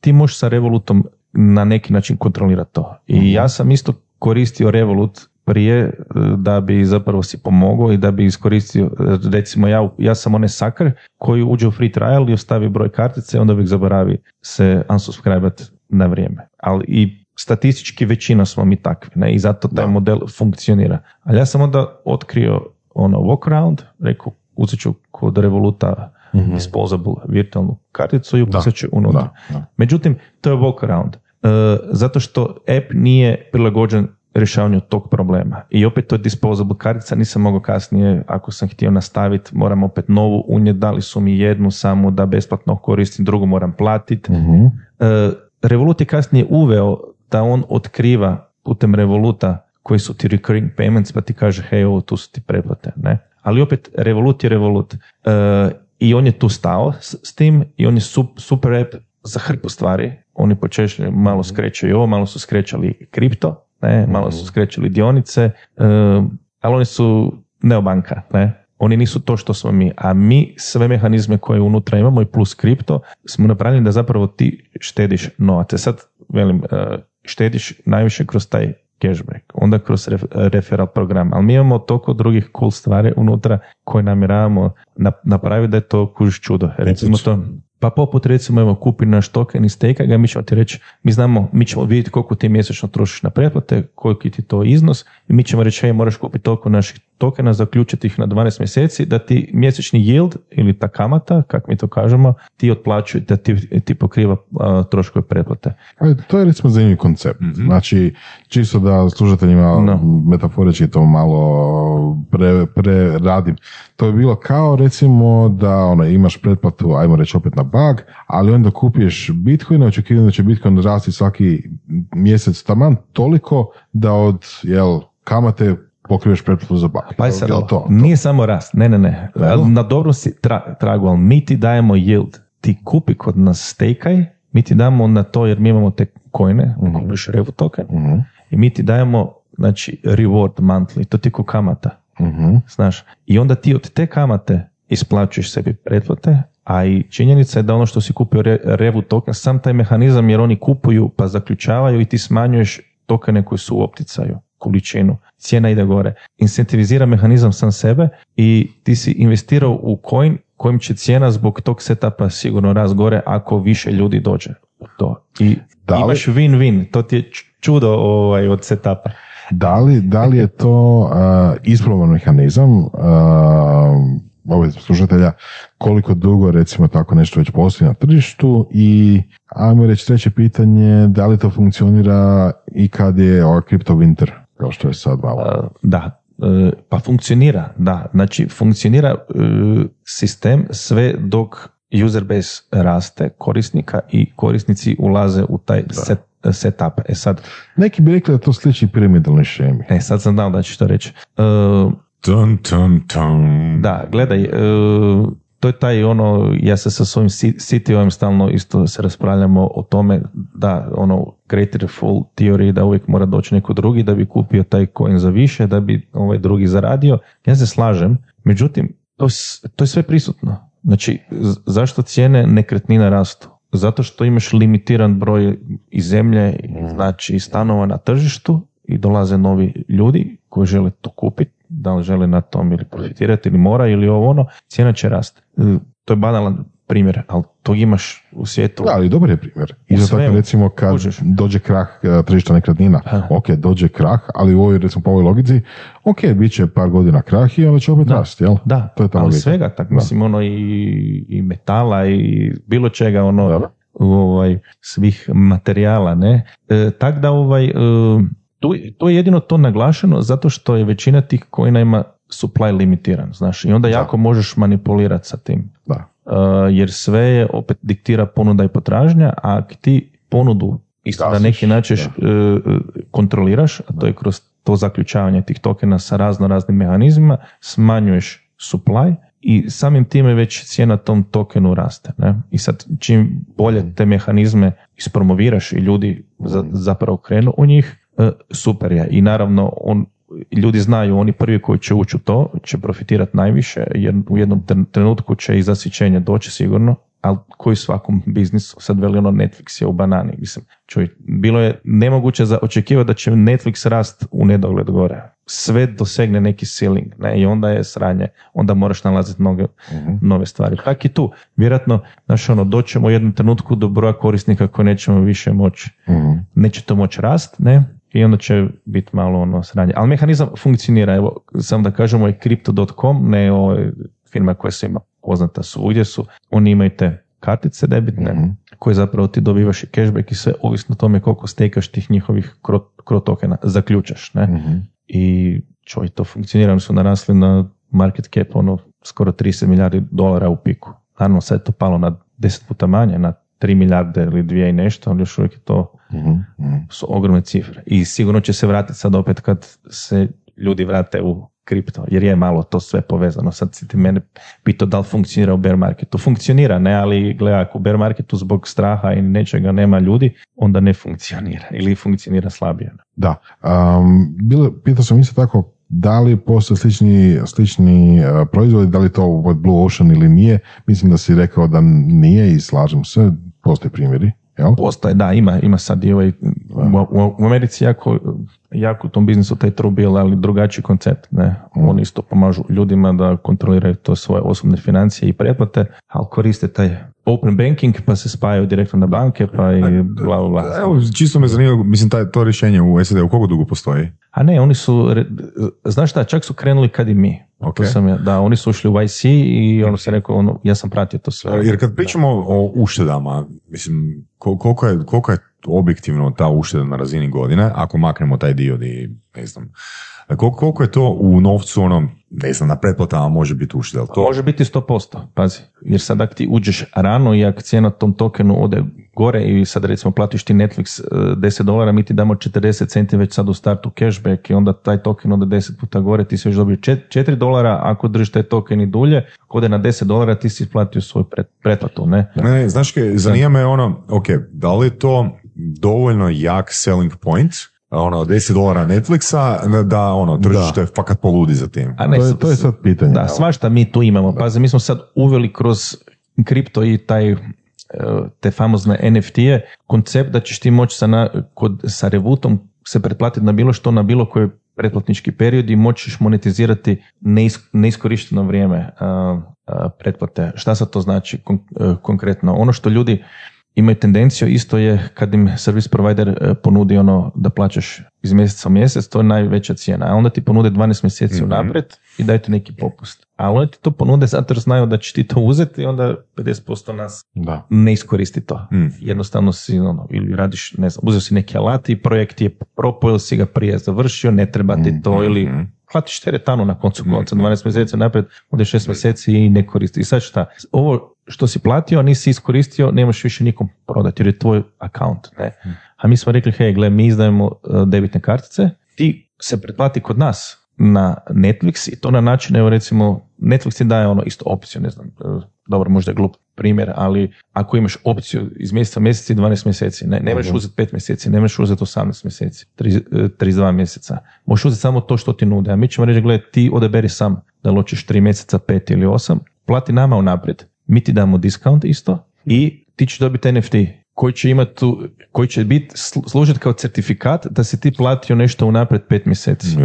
ti možeš sa Revolutom na neki način kontrolirati to. I ja sam isto koristio Revolut prije da bi zapravo si pomogao i da bi iskoristio, recimo ja sam onaj sakar koji uđe u free trial i ostavi broj kartice i onda uvijek zaboravi se unsubscribe-at na vrijeme. Ali i statistički većina smo mi takvi, ne? I zato taj model funkcionira. Ali ja sam onda otkrio ono walk around, rekao uzet ću kod Revoluta disposable virtualnu karticu i upusat ću unutra. Međutim, to je walk around. Zato što app nije prilagođen rješavanju tog problema. I opet to je disposable kartica, nisam mogao kasnije, ako sam htio nastaviti, moram opet novu unijeti, dali su mi jednu samo da besplatno koristim, drugu moram platiti. Revolut je kasnije uveo da on otkriva putem Revoluta koji su ti recurring payments, pa ti kaže, hej, ovo tu su ti pretplate, ne? Ali opet Revolut je Revolut. I on je tu stao s tim i on je super app za hrpu stvari. Oni počešljaju, malo skrećaju ovo, malo su skrećali kripto, ne, malo su skrećali dionice, ali oni su neobanka, ne. Oni nisu to što smo mi, a mi sve mehanizme koje unutra imamo i plus kripto smo napravili da zapravo ti štediš novac. Sad, velim, štediš najviše kroz taj cashback, onda kroz referral program, ali mi imamo toliko drugih cool stvari unutra koje namjeravamo napraviti da je to kužiš čudo. Recimo to, pa poput recimo evo, kupi naš token i stejka ga, mi ćemo ti reći, mi znamo, mi ćemo vidjeti koliko ti mjesečno trošiš na pretplate, koliki ti to iznos i mi ćemo reći, hej, moraš kupiti toliko naših tokena, zaključiti ih na 12 mjeseci da ti mjesečni yield ili ta kamata, kako mi to kažemo, ti otplaćuje, da ti pokriva troškove pretplate. To je recimo zanimljiv koncept. Mm-hmm. Znači, čisto da slušateljima metaforički to malo preradim. To je bilo kao recimo da imaš pretplatu, ajmo reći opet na bug, ali onda kupiješ Bitcoin, očekivano da će Bitcoin rasti svaki mjesec taman toliko da od kamate pokriješ pretplatu za bug. Pa sad, to nije samo rast, ne. Na dobro si tragu, ali mi ti dajemo yield. Ti kupi kod nas, stakaj, mi ti damo na to jer mi imamo te coine, kupiš Revu token, i mi ti dajemo, znači, reward monthly, to ti ko kamata. Znaš, i onda ti od te kamate isplaćuješ sebi pretplate, a i činjenica je da ono što si kupio Revu token, sam taj mehanizam, jer oni kupuju pa zaključavaju i ti smanjuješ tokene koji su u opticaju, količinu, cijena ide gore. Incentivizira mehanizam sam sebe i ti si investirao u coin kojim će cijena zbog tog setupa sigurno rast gore ako više ljudi dođe u to. I imaš win-win, to ti je čudo od setupa. Da li je to isproban mehanizam ovih slušatelja, koliko dugo recimo tako nešto već postoji na tržištu i ajmo reći treće pitanje, da li to funkcionira i kad je ova kripto winter, kao što je sad malo? Pa funkcionira, da. Znači funkcionira sistem sve dok user base raste korisnika i korisnici ulaze u taj setup. Neki bi rekli da to sliči piramidalnoj šemi. Sad sam dao da ću to reći. Da, gledaj, to je taj ja se sa svojim CTO-em stalno isto se raspravljamo o tome da creator full theory, da uvijek mora doći neko drugi da bi kupio taj coin za više, da bi ovaj drugi zaradio. Ja se slažem, međutim, to je sve prisutno. Znači, zašto cijene nekretnina rastu? Zato što imaš limitiran broj i zemlje, znači i stanova na tržištu i dolaze novi ljudi koji žele to kupiti, da li žele na tom ili profitirati ili mora ili cijena će rasti. To je banalan primjer, ali to imaš u svijetu. Da, ali dobar je primjer. Isto tako recimo kad dođe krah tržišta nekretnina, ok, dođe krah, ali u ovoj, recimo po ovoj logici, ok, bit će par godina krah i onda će opet rasti, jel? Da, to je ali logika. Svega, tako mislim, i metala i bilo čega, svih materijala, ne? Tako da to je jedino to naglašeno zato što je većina tih coina ima supply limitiran, znaš, i onda jako možeš manipulirati sa tim. Da. Jer sve je opet diktira ponuda i potražnja, a ti ponudu isto na neki način kontroliraš, a to je kroz to zaključavanje tih tokena sa raznim mehanizmima, smanjuješ supply i samim time već cijena tom tokenu raste. Ne? I sad čim bolje te mehanizme ispromoviraš i ljudi zapravo krenu u njih, super je. I naravno ljudi znaju, oni prvi koji će ući u to će profitirati najviše, jer u jednom trenutku će i zasićenje doći sigurno, ali koji svakom biznisu, sad veli Netflix je u banani, mislim, bilo je nemoguće očekivati da će Netflix rast u nedogled gore. Sve dosegne neki ceiling, ne, i onda je sranje, onda moraš nalaziti nove stvari. Tako i tu, vjerojatno, znaš, doćemo u jednom trenutku do broja korisnika koji nećemo više moći, neće to moći rast, ne, i onda će biti malo sranje. Ali mehanizam funkcionira, evo, samo da kažemo je Crypto.com, ne firma koja se ima poznata svugdje su, oni imaju te kartice debitne, koje zapravo ti dobivaš i cashback i sve, ovisno tome koliko stekaš tih njihovih kro tokena, zaključaš, ne? I to funkcionira, oni su narasli na market cap, skoro 30 milijardi dolara u piku. Naravno, sad je to palo na 10 puta manje, na 3 milijarde ili 2 i nešto, ali još uvijek je to su ogromne cifre. I sigurno će se vratiti sad opet kad se ljudi vrate u kripto, jer je malo to sve povezano. Sad si ti mene pitao da li funkcionira u bear marketu. Funkcionira, ne, ali gledaj, ako u bear marketu zbog straha i nečega nema ljudi, onda ne funkcionira ili funkcionira slabije. Da, pitao sam isto tako, da li postoje slični proizvodi, da li to od Blue Ocean ili nije, mislim da si rekao da nije i slažem se, postoje primjeri. Jel? Postoje, da, ima sad i ovaj, u Americi jako u tom biznisu taj trubil, ali drugačiji koncept, ne, oni isto pomažu ljudima da kontroliraju to svoje osobne financije i pretplate, ali koriste taj open banking, pa se spajaju direktno na banke, pa i bla, bla. Evo, čisto me zanima, mislim, to rješenje u SAD-u koliko dugo postoji? A ne, oni su, znaš šta, čak su krenuli kad i mi. Okay. Da, oni su ušli u YC i ono se rekao, ja sam pratio to sve. Jer kad pričamo o uštedama, mislim, koliko je objektivno ta ušteda na razini godine, ako maknemo taj dio, ne znam, koliko je to u novcu, ono, ne znam, na pretplatama može biti ušteda? To... Može biti 100%, pazi, jer sad ako ti uđeš rano i ako cijena tom tokenu ode gore i sad recimo platiš ti Netflix $10, mi ti damo 40 centi već sad u startu cashback i onda taj token ode 10 puta gore, ti si već dobio $4, ako držiš taj token i dulje, ako ode na $10 ti si isplatio svoju pretplatu, ne? Ne, znaš kaj, zanima me ono, ok, da li je to dovoljno jak selling point, ono, $10 Netflixa, da ono, tržište fakat poludi za tim. A ne, to je sad pitanje. Da, svašta mi tu imamo. Pazi, mi smo sad uveli kroz kripto i taj te famozne NFT-e, koncept da ćeš ti moći sa Revutom se pretplatiti na bilo što, na bilo koji pretplatnički period i moćiš monetizirati neiskorišteno vrijeme pretplate. Šta sad to znači konkretno? Ono što ljudi imaju tendenciju, isto je kad im servis provider ponudi ono da plaćaš iz mjeseca u mjesec, to je najveća cijena, a onda ti ponude 12 mjeseci unaprijed i daju ti neki popust. A oni ti to ponude zato jer znaju da će ti to uzeti i onda 50% nas ne iskoristi to. Jednostavno si, ono, ili radiš, ne znam, uzeo si neki alat i projekt je propao ili si ga prije završio, ne treba ti to ili... Platiš teretanu na koncu konca, 12 mjeseci naprijed, onda 6 mjeseci i ne koristi. I sad šta? Ovo što si platio, a nisi iskoristio, ne možeš više nikom prodati, jer je tvoj account. Ne? A mi smo rekli, hej, gle, mi izdajemo debitne kartice, ti se pretplati kod nas na Netflix i to na način, evo recimo, Netflix ti daje ono isto opciju, ne znam, dobro, možda je glup primjer, ali ako imaš opciju iz mjeseca mjeseci 12 mjeseci, ne možeš uzeti 5 mjeseci, ne možeš uzeti 18 mjeseci, 32 mjeseca. Možeš uzeti samo to što ti nude, a mi ćemo reći, gledaj, ti odaberi sam da ločiš 3 mjeseca, 5 ili 8, plati nama unaprijed, mi ti damo discount isto i ti ćeš dobiti NFT koji će biti služiti kao certifikat da si ti platio nešto unaprijed 5 mjeseci.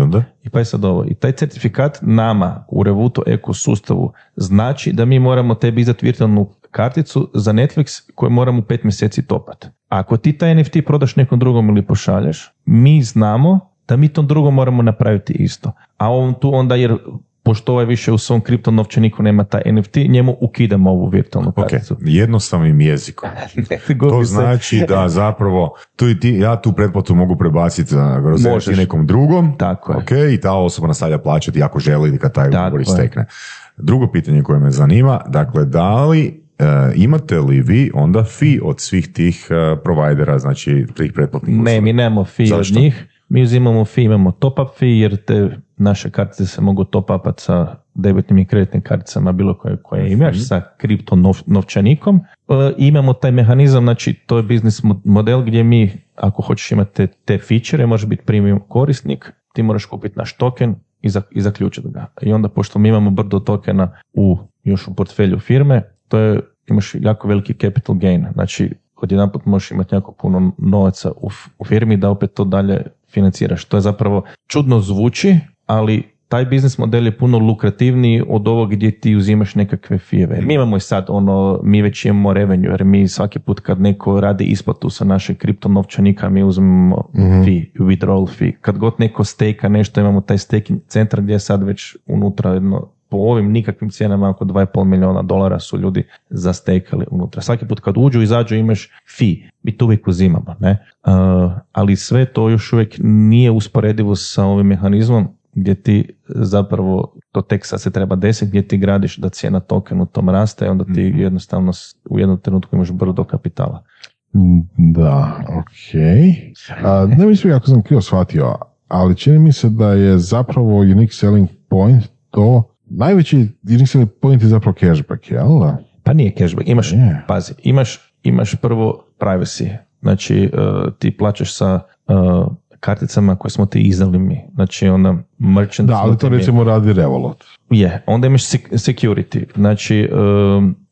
I pa je sad ovo. I taj certifikat nama u Revuto ekosustavu znači da mi moramo tebi izdati virtualnu karticu za Netflix koju moramo 5 mjeseci topati. Ako ti taj NFT prodaš nekom drugom ili pošalješ, mi znamo da mi tom drugom moramo napraviti isto. A on tu onda jer... pošto ovaj više u svom kripto novčaniku nema taj NFT, njemu ukidamo ovu virtualnu karticu. Okay. Jednostavnim jezikom. To znači da zapravo ja tu pretplatu mogu prebaciti na nekom drugom. Tako je. Okay, i ta osoba nastavlja plaćati ako želi kad taj ugovor istekne. Drugo pitanje koje me zanima, dakle, da li imate li vi onda fee od svih tih provajdera, znači tih pretplatnih usluga? Ne, mi nemamo fee od njih. Mi uzimamo fee, imamo top-up fee, jer te naše kartice se mogu top-upati sa debitnim i kreditnim karticama bilo koje imaš, sa kripto novčanikom. Imamo taj mehanizam, znači to je biznis model gdje mi, ako hoćeš imati te feature, možeš biti premium korisnik, ti moraš kupiti naš token i zaključiti ga. I onda, pošto mi imamo brdo tokena još u portfelju firme, to je, imaš jako veliki capital gain, znači odjedanput možeš imati jako puno novaca u firmi da opet to dalje financiraš. To je zapravo čudno zvuči, ali taj biznis model je puno lukrativniji od ovog gdje ti uzimaš nekakve fijeve. Mi imamo i sad ono, mi već imamo revenue, jer mi svaki put kad neko radi isplatu sa našeg kripto novčanika, mi uzmemo fee, withdrawal fee. Kad god neko stejka nešto, imamo taj staking centar gdje je sad već unutra jedno, po ovim nikakvim cijenama oko $2,5 milijuna su ljudi zastekali unutra. Svaki put kad uđu i izađu imaš fee, mi to uvijek uzimamo, ne? Ali sve to još uvijek nije usporedivo sa ovim mehanizmom gdje ti zapravo to tek sad se treba desiti, gdje ti gradiš da cijena tokenu tom raste i onda ti jednostavno u jednom trenutku imaš brdo kapitala. Da, okej. Ne mislim ako sam krivo shvatio, ali čini mi se da je zapravo unique selling point to, najveći jedinstveni point je zapravo cashback, jel da? Pa nije cashback, imaš, pazi, imaš prvo privacy, znači ti plaćaš sa karticama koje smo ti izdali mi, znači onda merchant... Da, ali to recimo radi Revolut. Je, onda imaš security, znači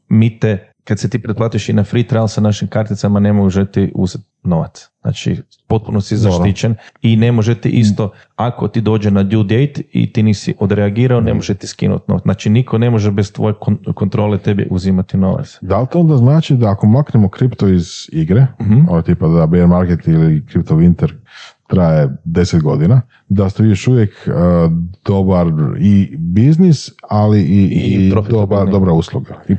mi te... Kad se ti pretplatiš i na free trial sa našim karticama, ne možete uzeti novac. Znači, potpuno si zaštićen i ne možete isto, ako ti dođe na due date i ti nisi odreagirao, ne možete skinuti novac. Znači, niko ne može bez tvoje kontrole tebi uzimati novac. Da li to onda znači da ako maknemo kripto iz igre, ovo tipa da bear market ili kripto winter traje 10 godina, da ste još uvijek dobar i biznis, ali i dobra usluga. I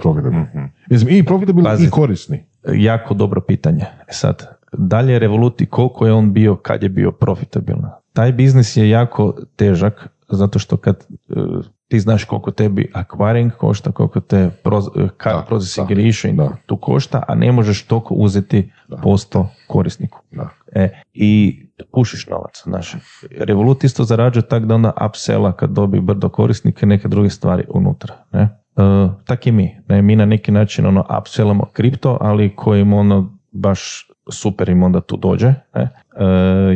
profitabilni. I korisni. Jako dobro pitanje. Sad, dalje Revoluti, koliko je on bio, kad je bio profitabilan. Taj biznis je jako težak, zato što kad ti znaš koliko tebi akvaring košta, koliko te processing tu košta, a ne možeš toliko uzeti posto korisniku. I pušiš novac. Znaš. Revolut isto zarađuje tak da onda upsella kad dobi brdo korisnike neke druge stvari unutra. Ne? Tak i mi. Ne? Mi na neki način ono upsellamo kripto, ali kojim ono baš super im onda tu dođe, ne?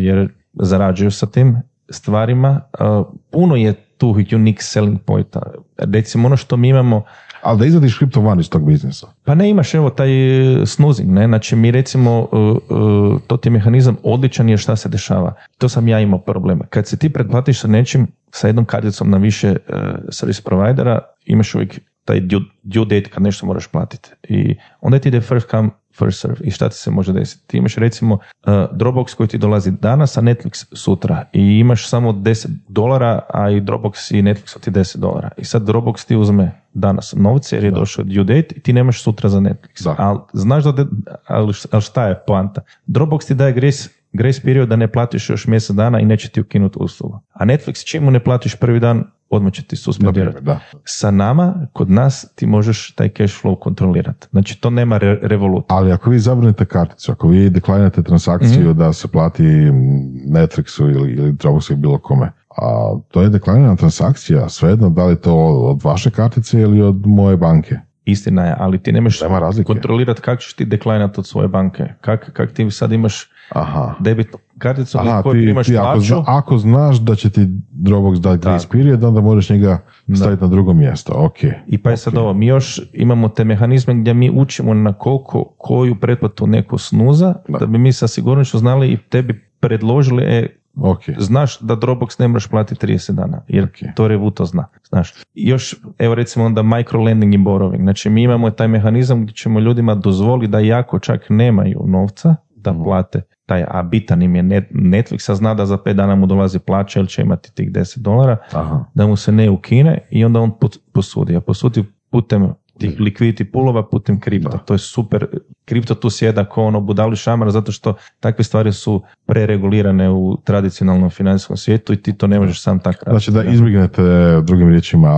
Jer zarađuju sa tim stvarima. Puno je tu unique selling pointa. Recimo ono što mi imamo... Ali da izvadiš kripto van iz tog biznisa? Pa ne, imaš evo taj snoozing, ne? Znači mi recimo, to ti mehanizam odličan je šta se dešava. To sam ja imao problema. Kad se ti pretplatiš sa nečim, sa jednom karticom na više service providera, imaš uvijek taj due date kad nešto moraš platiti. I onda ti ide first come, first serve. I šta ti se može desiti? Ti imaš recimo Dropbox koji ti dolazi danas, a Netflix sutra. I imaš samo $10, a i Dropbox i Netflix ti $10. I sad Dropbox ti uzme danas novce jer je došao due date i ti nemaš sutra za Netflix. Ali znaš da, ali šta je poanta? Dropbox ti daje grace period da ne platiš još mjesec dana i neće ti ukinuti uslugu. A Netflix čim mu ne platiš prvi dan, odmah će ti suspendirati. Sa nama, kod nas, ti možeš taj cash flow kontrolirati. Znači, to nema Revoluta. Ali ako vi zabranite karticu, ako vi deklinate transakciju da se plati Netflixu ili Dropboxu ili bilo kome, a to je deklinirana transakcija, svejedno da li to od vaše kartice ili od moje banke. Istina je, ali ti nemaš kontrolirati kako ćeš ti deklinati od svoje banke. Kak ti sad imaš debitnu karticu na koju primaš plaću. Ako znaš da će ti Dropbox dati grace period, onda možeš njega staviti na drugo mjesto. Okay. I pa je sad ovo, mi još imamo te mehanizme gdje mi učimo na koju pretplatu neko snuza, da bi mi sa sigurnošću znali i tebi predložili znaš da Dropbox ne moraš platiti 30 dana, jer to Revuto zna. Znaš. Još, evo recimo onda microlending i borrowing. Znači mi imamo taj mehanizam gdje ćemo ljudima dozvoliti da jako čak nemaju novca da plate taj, a bitan im je Netflix, a zna da za 5 dana mu dolazi plaća ili će imati tih $10, da mu se ne ukine i onda on posudi. A posudi putem tih likviditi pulova, putem kripta. To je super. Kripto tu sjeda ko ono budali šamar, zato što takve stvari su preregulirane u tradicionalnom financijskom svijetu i ti to ne možeš sam tako raditi. Znači da izbjegnete, drugim riječima,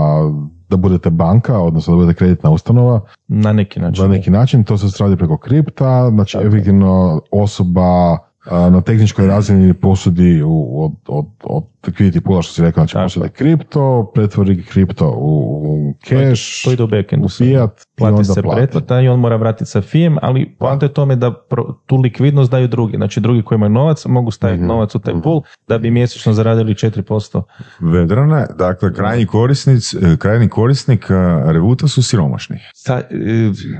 da budete banka, odnosno da budete kreditna ustanova. Na neki način. Na neki način, to se radi preko kripta, znači efektivno osoba na tehničkoj razini posudi od likviditi pula, što si rekao, znači posudi kripto, pretvori kripto u cash, to ide u backendu, plati se pretplata i on mora vratiti sa fijem, ali poanta je tome da tu likvidnost daju drugi, znači drugi koji imaju novac mogu staviti novac u taj pool da bi mjesečno zaradili 4%. Vedrane, dakle krajnji korisnik Revuta su siromašni.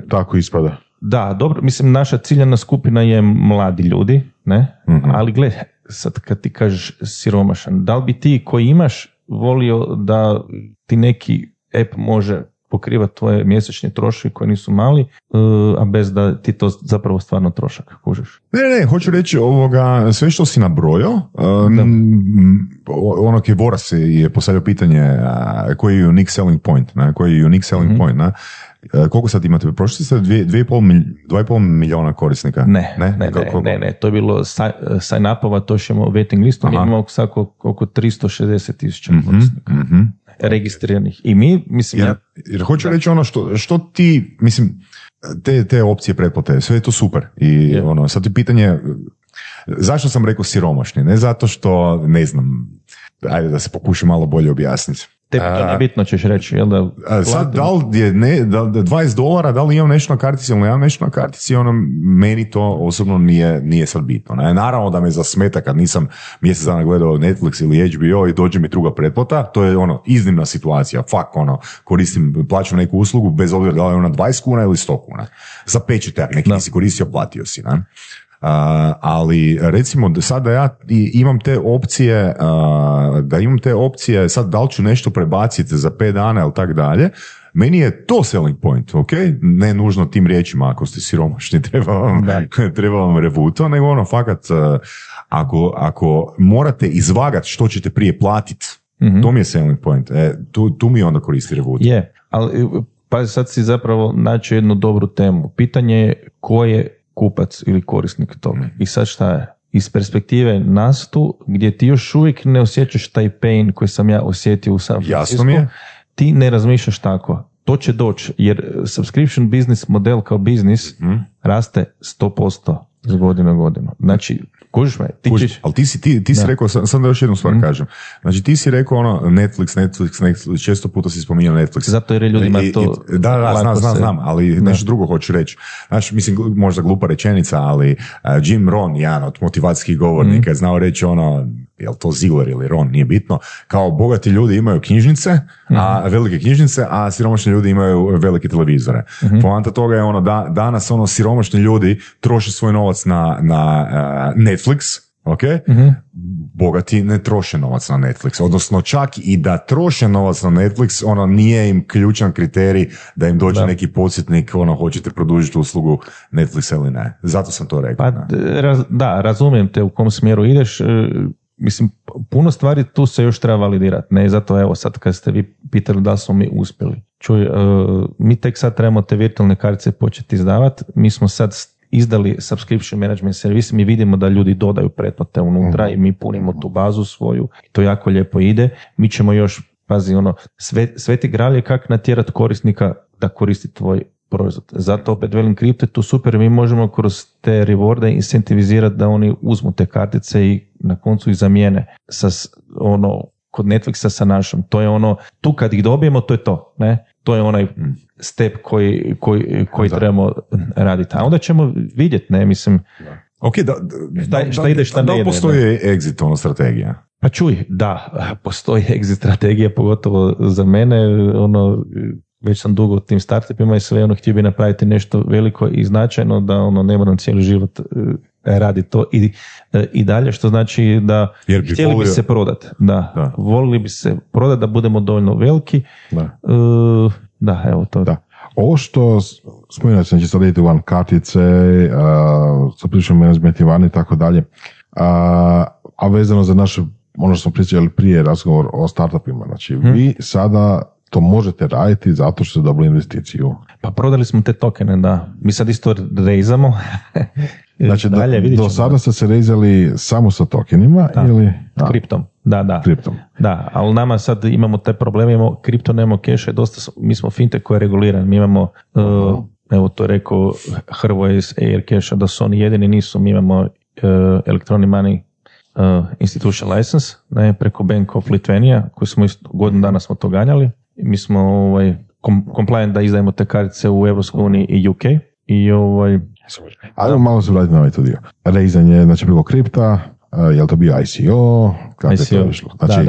Tako ispada. Da, dobro, mislim naša ciljana skupina je mladi ljudi, ne? Ali gledaj, sad kad ti kažeš siromašan, da li bi ti koji imaš volio da ti neki app može pokrivati tvoje mjesečne troške koji nisu mali, a bez da ti to zapravo stvarno trošak kužiš? Ne, hoću reći sve što si nabrojao, ono je Voras je postavio pitanje koji je unique selling point, ne? Ne? Koliko sad imate? Prošli ste 2,5 milijuna korisnika? Ne, to je bilo sign upova, to ćemo waiting listu, mi imamo oko 360,000 korisnika registriranih. I mi, mislim... Jer hoću reći ono što ti, mislim, te opcije pretplate, sve je to super. I ono, sad je pitanje, zašto sam rekao siromašni? Ne zato što, ne znam, ajde da se pokušam malo bolje objasniti. Te to nebitno ćeš reći, jel da... Sad, da li je $20, da li imam nešto na kartici ili nemam nešto na kartici, ono, meni to osobno nije sad bitno. Ne? Naravno da me zasmeta kad nisam mjesec dana gledao Netflix ili HBO i dođe mi druga pretplata, to je ono, iznimna situacija, fuck, ono, koristim, plaćam neku uslugu, bez obzira da li je ona 20 kuna ili 100 kuna. Za pečetak neki nisi koristio, platio si, ne? Ali recimo sada ja imam te opcije, sad da li ću nešto prebaciti za 5 dana ili tak dalje, meni je to selling point, ok? Ne nužno tim riječima, ako ste siromašni, treba vam Revuto, nego ono, fakat, ako morate izvagati što ćete prije platiti, mm-hmm. to mi je selling point, tu mi onda koristi Revuto. Je, ali pa sad si zapravo naći jednu dobru temu. Pitanje je ko je kupac ili korisnik toga. I sad šta je? Iz perspektive nas tu, gdje ti još uvijek ne osjećaš taj pain koji sam ja osjetio u San Francisco, ti ne razmišljaš tako. To će doći, jer subscription business model kao biznis raste 100% iz godine u godinu. Znači, kužiš me, ti ćeš... Ali ti si rekao, sam da još jednu stvar kažem. Znači, ti si rekao ono, Netflix, često puta si spominjao Netflix. Zato jer je ljudima to... Znam, ali nešto drugo hoću reći. Znači, mislim, možda glupa rečenica, ali Jim Rohn, jedan od motivacijskih govornika, znao reći ono, jel to Ziegler ili Rohn, nije bitno, kao bogati ljudi imaju knjižnice, velike knjižnice, a siromašni ljudi imaju velike televizore. Mm-hmm. Poanta toga je ono, danas ono, siromašni ljudi troše svoj novac na Netflix, okay? Mm-hmm. Bogati ne troše novac na Netflix, odnosno čak i da troše novac na Netflix, ono nije im ključan kriterij da im dođe neki podsjetnik, ono hoćete produžiti uslugu Netflixa ili ne. Zato sam to rekao. Pa, razumijem te u kom smjeru ideš. Mislim, puno stvari tu se još treba validirati, ne, zato evo sad kad ste vi pitali da smo mi uspjeli. Mi tek sad trebamo te virtualne kartice početi izdavati, mi smo sad izdali subscription management servis, mi vidimo da ljudi dodaju pretplate unutra i mi punimo tu bazu svoju, to jako lijepo ide, mi ćemo još, pazi ono, sveti gral je kako natjerati korisnika da koristi tvoj proizvod. Zato opet velim kripto je tu super, mi možemo kroz te rewarde incentivizirati da oni uzmu te kartice i na koncu ih zamijene sa, ono, kod Netflixa sa našom. To je ono, tu kad ih dobijemo, to je to, ne? To je onaj step koji trebamo raditi. A onda ćemo vidjeti, ne, mislim... Da. Ok, šta ide, šta ne ide. Da postoji exit ono strategija? Pa čuj, da, postoji exit strategija, pogotovo za mene, ono... Već sam dugo u tim startupima i sve ono htio bi napraviti nešto veliko i značajno da ono ne moram cijeli život raditi to i dalje, što znači da htjeli bi se prodati. Da. Volili bi se prodati da budemo dovoljno veliki. Da, evo to. Da. Ovo što spominjali sam će sad idete van kartice, subscription management i van i tako dalje, a vezano za naše, ono što smo pričali prije razgovor o startupima, znači vi sada to možete raditi zato što ste dobili investiciju. Pa prodali smo te tokene, da. Mi sad isto rejzamo. Znači, do sada ste se rejzali samo sa tokenima ili... Kriptom, da. Kriptom. Da, ali nama sad imamo te probleme, imamo kripto, nemamo keša, mi smo fintech koji je reguliran, mi imamo... Evo to je rekao Hrvoje iz Air Cash-a, da su oni jedini nisu, mi imamo elektroni money institution license, ne, preko Bank of Lithuania, koju smo isto godinu dana smo to ganjali. Mi smo compliant da izdajemo te kartice u EU i UK. I ajmo malo se vratiti na ovaj to dio. Reizanje, znači bilo kripta, je li to bio ICO? Kako ICO, je to išlo? Znači,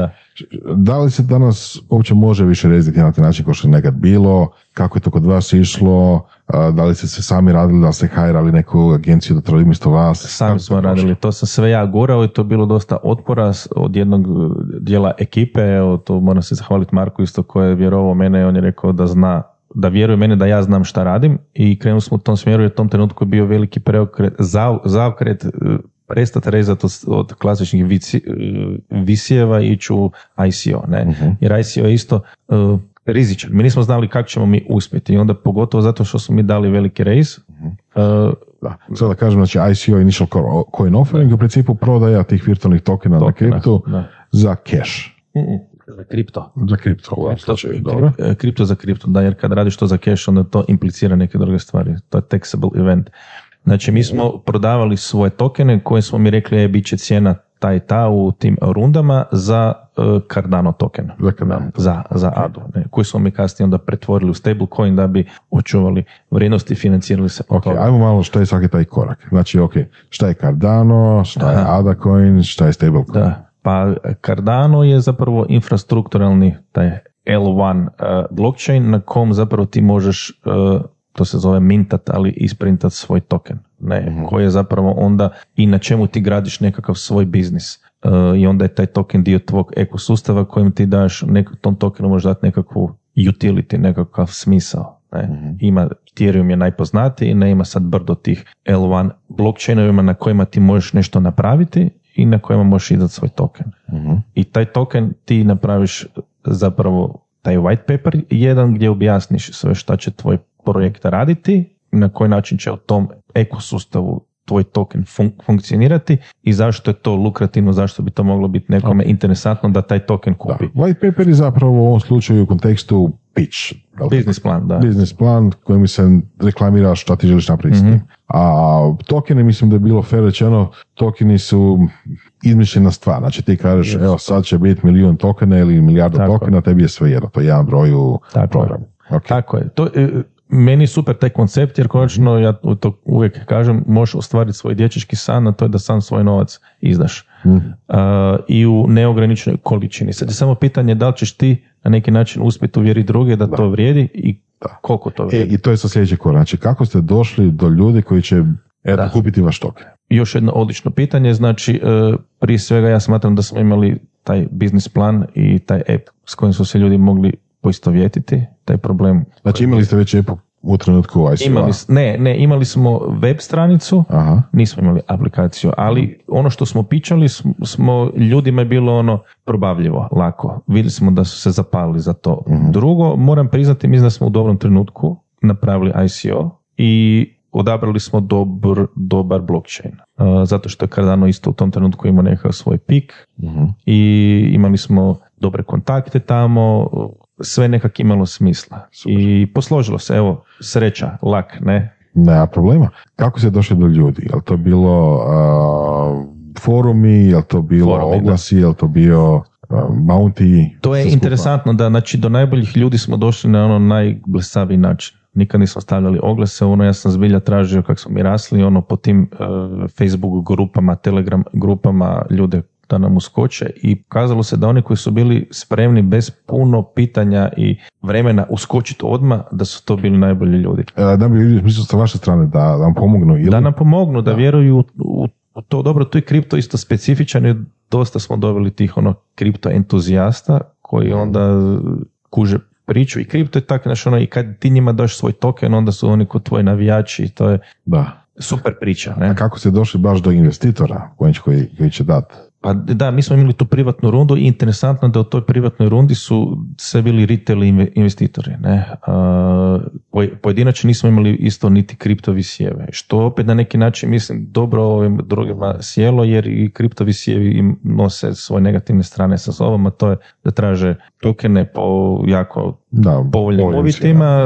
da li se danas uopće može više reizati na taj način kao što je nekad bilo? Kako je to kod vas išlo? Da li ste se sami radili, da li ste hajrali neku agenciju da trebali umjesto vas? Sami smo radili, to sam sve ja gurao i to je bilo dosta otpora od jednog dijela ekipe. Evo, to moram se zahvaliti Marku isto koji je vjerovao mene, on je rekao da zna, da vjeruje mene da ja znam šta radim i krenuli smo u tom smjeru jer u tom trenutku je bio veliki preokret, zaokret, prestati rezati od klasičnih visijeva i ići u ICO, ne? Jer ICO je isto rizičan. Mi nismo znali kako ćemo mi uspjeti i onda pogotovo zato što su mi dali veliki rejz. Sada kažem, znači ICO je initial coin offering, u principu prodaja tih virtualnih tokena na kriptu za cash. Kripto za kripto, da, jer kad radiš to za cash, onda to implicira neke druge stvari. To je taxable event. Znači, mi smo prodavali svoje tokene koje smo mi rekli bit će cijena ta i ta u tim rundama za Cardano token za ADO, koji smo mi kasnije onda pretvorili u stablecoin da bi očuvali vrijednosti i financirali se. Ok, ajmo malo što je svaki taj korak. Znači, ok, šta je Cardano, šta je ADA coin, šta je stablecoin? Da. Pa Cardano je zapravo infrastrukturalni taj L1 blockchain na kom zapravo ti možeš, to se zove mintat, ali isprintat svoj token. Koji je zapravo onda i na čemu ti gradiš nekakav svoj biznis. I onda je taj token dio tvog ekosustava kojim ti daš, tom tokenu možeš dati nekakvu utility, nekakav smisao. Ima, Ethereum je najpoznatiji, ima sad brdo tih L1 blockchainovima na kojima ti možeš nešto napraviti i na kojima možeš izdati svoj token. I taj token ti napraviš zapravo taj white paper jedan gdje objasniš sve šta će tvoj projekt raditi, na koji način će u tom ekosustavu tvoj token funkcionirati i zašto je to lukrativno, zašto bi to moglo biti nekome interesantno da taj token kupi. Da. White paper je zapravo u ovom slučaju u kontekstu pitch. Business plan, da. Business plan kojim se reklamira šta ti želiš napraviti. A tokene, mislim da je bilo fair rečeno, tokeni su izmišljena stvar. Znači ti kažeš, evo sad će biti 1,000,000 tokena ili 1,000,000 tokena, tebi je sve jedno, to je jedan broj u programu. Okay. Tako je. To, meni je super taj koncept jer konačno, ja to uvijek kažem, možeš ostvariti svoj dječački san, a to je da sam svoj novac izdaš. I u neograničenoj količini. Sad je samo pitanje da li ćeš ti na neki način uspjeti uvjeriti druge da to vrijedi i koliko to vrijedi. I to je sa sljedeći korak. Znači kako ste došli do ljudi koji će kupiti vaš token? Još jedno odlično pitanje, znači prije svega ja smatram da smo imali taj biznis plan i taj app s kojim su se ljudi mogli poistovjetiti, taj problem. Znači imali ste već epo u trenutku ICO-a? Imali smo web stranicu, nismo imali aplikaciju, ali ono što smo pičali, ljudima je bilo ono probavljivo, lako. Vidjeli smo da su se zapalili za to. Drugo, moram priznati, mislim da smo u dobrom trenutku napravili ICO i odabrali smo dobar blockchain. Zato što je Cardano isto u tom trenutku imao nekakav svoj pik i imali smo dobre kontakte tamo, sve nekak imalo smisla. Super. I posložilo se, evo, sreća, lak, ne? Nema problema. Kako se došli do ljudi? Je li to bilo forumi, je li to bilo oglasi, je li to bio bounty? To je interesantno, da, znači do najboljih ljudi smo došli na ono najblesaviji način. Nikad nismo stavljali oglase, ono ja sam zbilja tražio kako smo mi rasli, ono po tim Facebook grupama, Telegram grupama ljude da nam uskoče i pokazalo se da oni koji su bili spremni bez puno pitanja i vremena uskočiti odmah, da su to bili najbolji ljudi. Da bi mislili sa vaše strane da nam pomognu. Ili... Da nam pomognu, da vjeruju u to dobro. Tu je kripto isto specifičan i dosta smo dobili tih ono kripto entuzijasta koji onda kuže priču i kripto je tako, znaš, ono, i kad ti njima daš svoj token, onda su oni kod tvoji navijači i to je super priča. Ne? A kako ste došli baš do investitora koji će dati? Pa da, mi smo imali tu privatnu rundu i interesantno da u toj privatnoj rundi su sve bili retail investitori. Ne? Pojedinačno nismo imali isto niti kripto visjeve, što opet na neki način mislim dobro ovim drugima sjelo, jer i kripto visijevi im nose svoje negativne strane sa sobom, a to je da traže tokene po jako povoljnim uvjetima,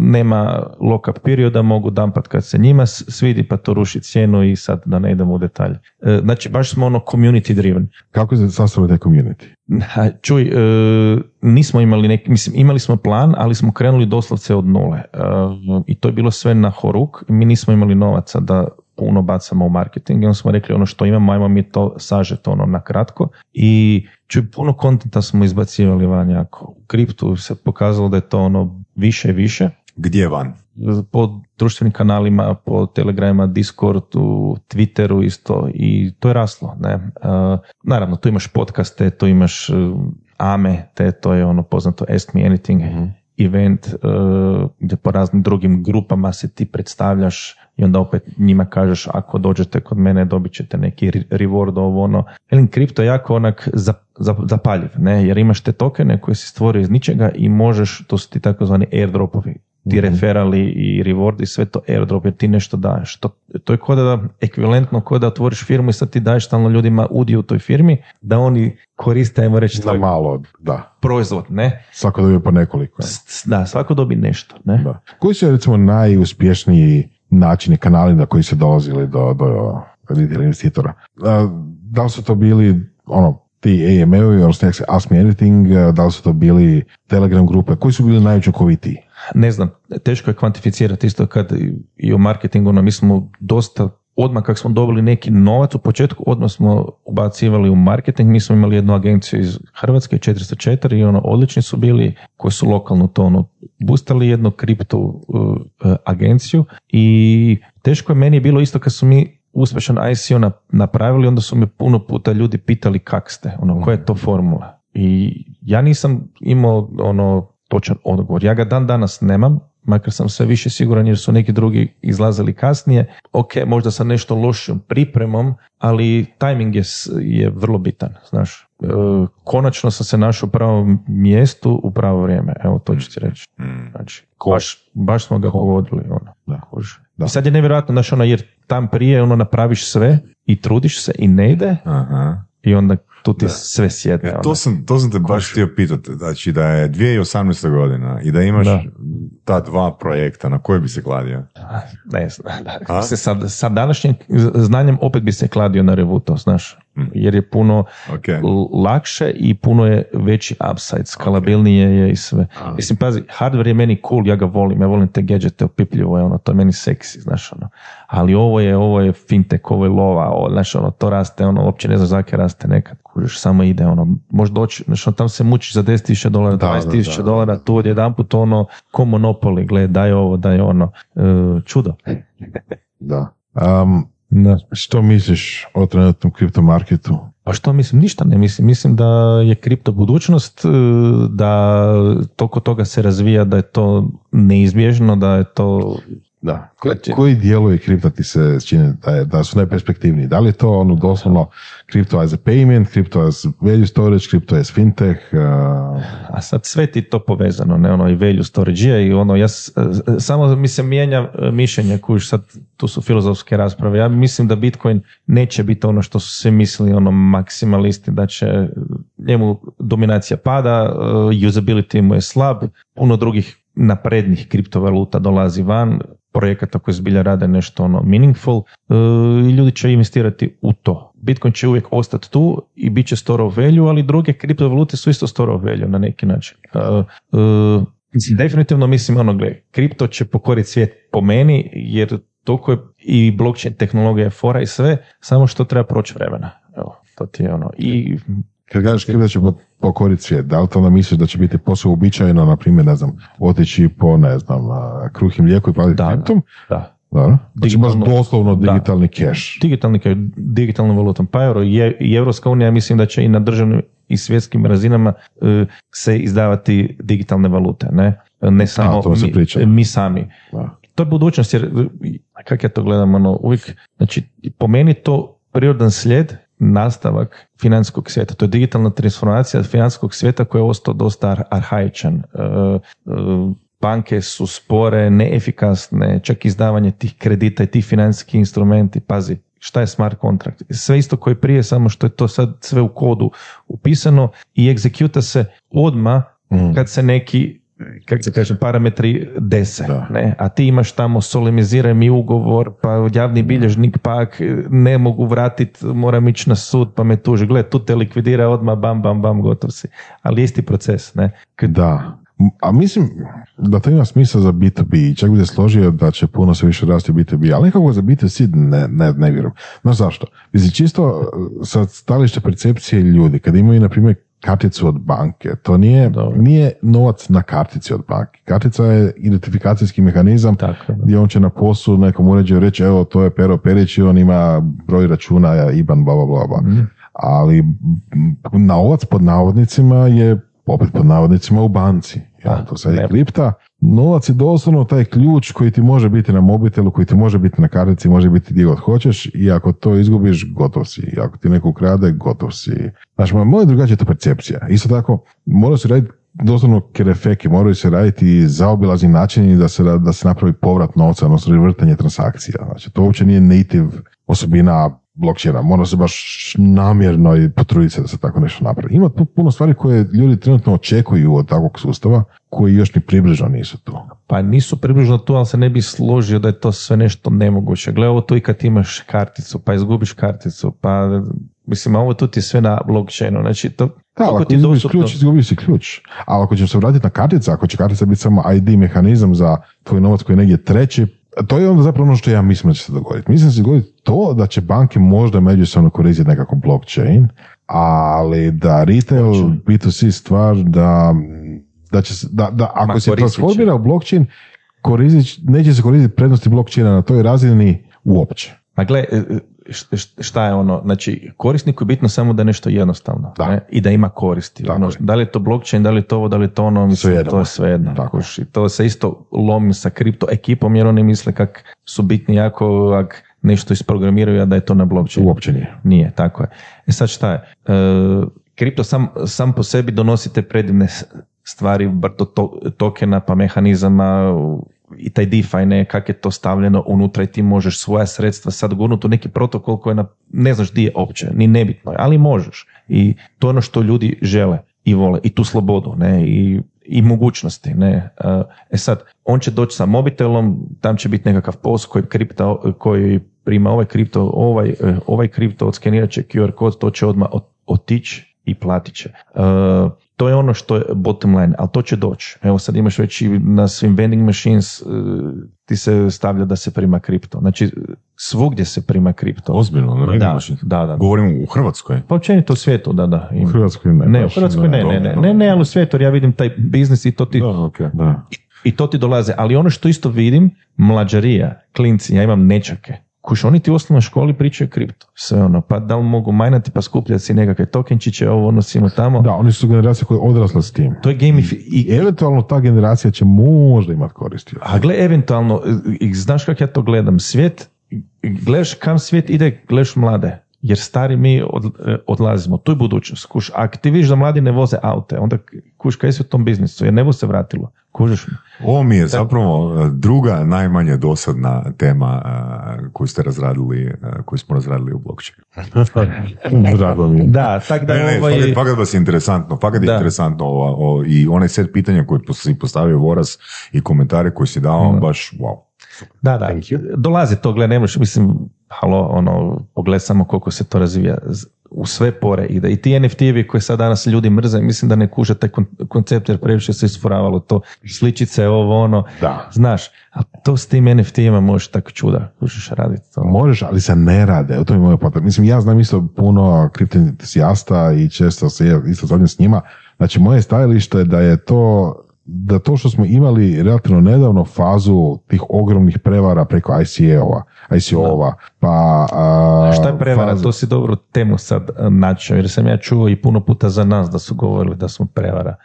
nema lock-up perioda, mogu dampat kad se njima svidi, pa to ruši cijenu i sad da ne idemo u detalje. Znači baš smo ono community driven. Kako se sastavlja taj community? Čuj, nismo imali imali smo plan, ali smo krenuli doslovce od nule. I to je bilo sve na horuk. Mi nismo imali novaca da puno bacamo u marketing i onda smo rekli ono što imamo, ajmo mi to sažeti ono na kratko i puno kontenta smo izbacivali van jako. U kriptu se pokazalo da je to ono više i više. Gdje van? Po društvenim kanalima, po Telegramima, Discordu, Twitteru isto i to je raslo. Ne? Naravno, tu imaš podcaste, tu imaš AME, to je ono poznato Ask Me Anything event gdje po raznim drugim grupama se ti predstavljaš i onda opet njima kažeš ako dođete kod mene dobit ćete neki reward ovo ono. Kripto je jako onak zapaljiv, ne? Jer imaš te tokene koje si stvorio iz ničega i možeš, to su ti takozvani airdropovi, ti referali i reward i sve to airdrop jer ti nešto daješ. To je kod da ekvivalentno kod da otvoriš firmu i sad ti daješ stalno ljudima udio u toj firmi da oni koriste, ajmo reći, tvoj malo, proizvod, ne? Svako dobije po nekoliko. Da, svako dobi nešto, ne? Da. Koji su recimo najuspješniji načini, kanali na koji su dolazili do investitora? Da li su to bili ono ti AML-ovi, odnosno jak se Ask Me Anything, da li su to bili Telegram grupe, koji su bili najučinkovitiji? Ne znam, teško je kvantificirati isto kad i o marketingu, no mi smo dosta, odmah kako smo dobili neki novac u početku, odmah smo ubacivali u marketing, mi smo imali jednu agenciju iz Hrvatske, 404, i ono, odlični su bili, koji su lokalno to ono, boostali jednu kripto agenciju, i teško je meni je bilo isto kad su mi uspješan ICO napravili, onda su me puno puta ljudi pitali kak ste, ono, koja je to formula. I ja nisam imao ono točan odgovor. Ja ga dan danas nemam, makar sam sve više siguran jer su neki drugi izlazili kasnije. Ok, možda sa nešto lošijom pripremom, ali tajming je vrlo bitan, znaš. Konačno sam se našao u pravom mjestu u pravo vrijeme, evo to ću ti reći. Znači, baš smo ga pogodili. Ono. Da. I sad je nevjerojatno, znaš, ono, jer tam prije ono, napraviš sve i trudiš se i ne ide, aha, i onda tu ti sve sjedne. Ja, to sam te baš htio pitati, znači da je 2018. godina i da imaš ta dva projekta, na koje bi se kladio? Ne znam, sa današnjim znanjem opet bi se kladio na Revuto, znaš, jer je puno lakše i puno je veći upside, skalabilnije je i sve. Mislim, pazi, hardware je meni cool, ja ga volim, ja volim te gadgete, opipljivo je ono, to je meni seksi, znaš, ono. Ali ovo je fintech, ovo je lova, ovo, znaš, ono, to raste, ono, uopće ne znaš zakaj raste nekad, kužiš, samo ide, ono, možeš doći, znaš, ono, tam se muči za $10,000, $20,000, tu od jedan put, ono, ko Monopoly, gled, daj ovo, daj ono, čudo. Da. Što misliš o trenutnom kriptomarketu? Pa što mislim? Ništa ne mislim. Mislim da je kripto budućnost, da toliko toga se razvija, da je to neizbježno, da je to... Da. Koji dijelovi kripta ti se čine da su najperspektivniji? Da li je to ono doslovno kripto as a payment, kripto as value storage, kripto as fintech? A sad sve ti to povezano, ne, ono i value storage i ono, ja samo mi se mijenja mišljenje, kuš sad tu su filozofske rasprave. Ja mislim da Bitcoin neće biti ono što su svi mislili, ono maksimalisti, da će njemu dominacija pada, usability mu je slab, puno drugih naprednih kriptovaluta dolazi van, projekata koji zbilja rade nešto ono meaningful, i ljudi će investirati u to. Bitcoin će uvijek ostati tu i bit će store of value, ali druge kriptovalute su isto store of value na neki način. Definitivno mislim, ono, gledaj, kripto će pokoriti svijet po meni, jer toliko je i blockchain tehnologija je fora i sve, samo što treba proći vremena. Evo, to ti je ono. I kad gledaš kripto će pokoriti svijet, da li to onda misliš da će biti posao uobičajeno, na primjer, ne znam, otići po, ne znam, kruh i mlijeko i platiti kriptom? Da. Dobro. Znači baš doslovno digitalni cash. Digitalni cash, digitalnom valutom. Pa euro i Europska unija, mislim da će i na državnim i svjetskim razinama se izdavati digitalne valute, ne? Ne samo mi sami. Da. To je budućnost, jer kako ja to gledam, ono, uvijek, znači, po meni to prirodan slijed nastavak financijskog svijeta. To je digitalna transformacija financijskog svijeta koji je ostao dosta arhaičan. Banke su spore, neefikasne, čak izdavanje tih kredita i tih financijskih instrumenti. Pazi, šta je smart contract? Sve isto koje prije, samo što je to sad sve u kodu upisano i egzekuta se odmah kad se neki, kako se kaže, parametri dese, ne? A ti imaš tamo solemniziraj mi ugovor, pa javni bilježnik pak ne mogu vratiti, moram ići na sud, pa me tuži, gled, tu te likvidira odmah, bam, bam, bam, gotov si. Ali isti proces, ne? Da. A mislim da to ima smisla za B2B, čak bi se složio da će puno se više rasti B2B, ali nekako za B2C ne vjerujem. No zašto? Mislim, čisto sa stališta percepcije ljudi, kad imaju, na primjer, karticu od banke, to nije novac na kartici od banke. Kartica je identifikacijski mehanizam gdje on će na poslu nekom uređaju reći, evo to je Pero Perić i on ima broj računa, IBAN, bla, bla, bla. Ali novac pod navodnicima je opet pod navodnicima u banci. Ja, to sad je kripta. Novac je doslovno taj ključ koji ti može biti na mobitelu, koji ti može biti na kartici, može biti gdje god hoćeš, i ako to izgubiš, gotov si. I ako ti neko ukrade, gotov si. Znači, malo je drugačija to percepcija. Isto tako, mora se raditi doslovno kerefeke, moraju se raditi zaobilazni načini da se napravi povrat novca, odnosno revrtanje transakcija. Znači, to uopće nije native osobina blockchaina, mora se baš namjerno i potruditi se da se tako nešto napravi. Ima tu puno stvari koje ljudi trenutno očekuju od takvog sustava, koji još ni približno nisu tu. Pa nisu približno tu, ali se ne bi složio da je to sve nešto nemoguće. Gle, ovo tu i kad imaš karticu, pa izgubiš karticu, pa Mislim, a ovo tu ti je sve na blockchainu. Znači, to, da, ali ako izgubiš ključ, izgubiš si ključ. Ali ako ćeš se vratiti na karticu, ako će kartica biti samo ID mehanizam za tvoj novac koji je negdje treći, to je onda zapravo ono što ja mislim da će se dogoditi. Mislim da će se dogoditi to da će banke možda međusobno koristiti nekako blockchain, ali da retail, B2C stvar, da ako se transformira u blockchain, neće se koristiti prednosti blockchaina na toj razini uopće. Dakle, šta je ono, znači korisniku je bitno samo da je nešto jednostavno, da. Ne? I da ima koristi. Ono, da li je to blockchain, da li je to ovo, da li je to ono, mislim, to je svejedno. I to se isto lomi sa kripto ekipom jer oni misle kak su bitni jako ak nešto isprogramiraju, a da je to na blockchain. Uopće nije. Nije, tako je. E sad šta je? Kripto sam po sebi donosi te predivne stvari, brdo tokena pa mehanizama, i taj DeFi, ne, kak je to stavljeno unutra i ti možeš svoja sredstva sad gurnuti u neki protokol koji ne znaš di je opće, ni nebitno je, ali možeš. I to je ono što ljudi žele i vole, i tu slobodu, ne, i mogućnosti, ne. E sad, on će doći sa mobitelom, tam će biti nekakav post koji prima ovaj kripto, odskenirat će QR kod, to će odmah otići i platit će. To je ono što je bottom line, ali to će doći. Evo sad imaš već i na svim vending machines ti se stavlja da se prima kripto. Znači svugdje se prima kripto. Ozbiljno, na vending machine? Da. Govorimo u Hrvatskoj? Pa učenito u svijetu, da. Ima. U Hrvatskoj ne. Ne, u Hrvatskoj ne, ali u svijetu, jer ja vidim taj biznis i to ti... Da, okay, da. I to ti dolaze, ali ono što isto vidim, mlađarija, klinci, ja imam nečake. Kuš, oni ti u osnovnoj školi pričaju kripto. Sve ono, pa da li mogu majnati pa skupljati si nekakve tokenčiće, ovo ono simo tamo. Da, oni su generacija koja je odrasla s tim. To je I eventualno ta generacija će možda imati koristi. A gle, eventualno, znaš kako ja to gledam, svijet, gledaš kam svijet ide, gledaš mlade. Jer stari mi odlazimo, tu je budućnost. Kuš, a ti viš da mladi ne voze aute, onda kuš, kaj se u tom biznisu, jer nebo se vratilo. Kužiš mi. Ovo mi je zapravo druga najmanje dosadna tema koju smo razradili u blockchainu. Da, tako da ovo je... Fakat vas je interesantno, i onaj set pitanja koji si postavio Voras i komentare koji si dao, baš wow. Da, dolazi to, gledaj, ne možeš, mislim, pogledaj samo koliko se to razvija u sve pore ide. I ti NFT-evi koje sad danas ljudi mrze, mislim da ne kuže taj koncept jer previše se isforavalo to, sličice, ovo, ono, da. Znaš, a to s tim NFT-ima možeš tako čuda, možeš raditi to. Možeš, ali se ne rade, o to mi je moja potreba. Mislim, ja znam isto puno kriptoentucijasta i često se isto zovem s njima, znači moje stajalište je da je to... da to što smo imali relativno nedavno fazu tih ogromnih prevara preko ICO-ova, pa... šta je prevara? Faza... To si dobro temu sad načio, jer sam ja čuo i puno puta za nas da su govorili da smo prevara.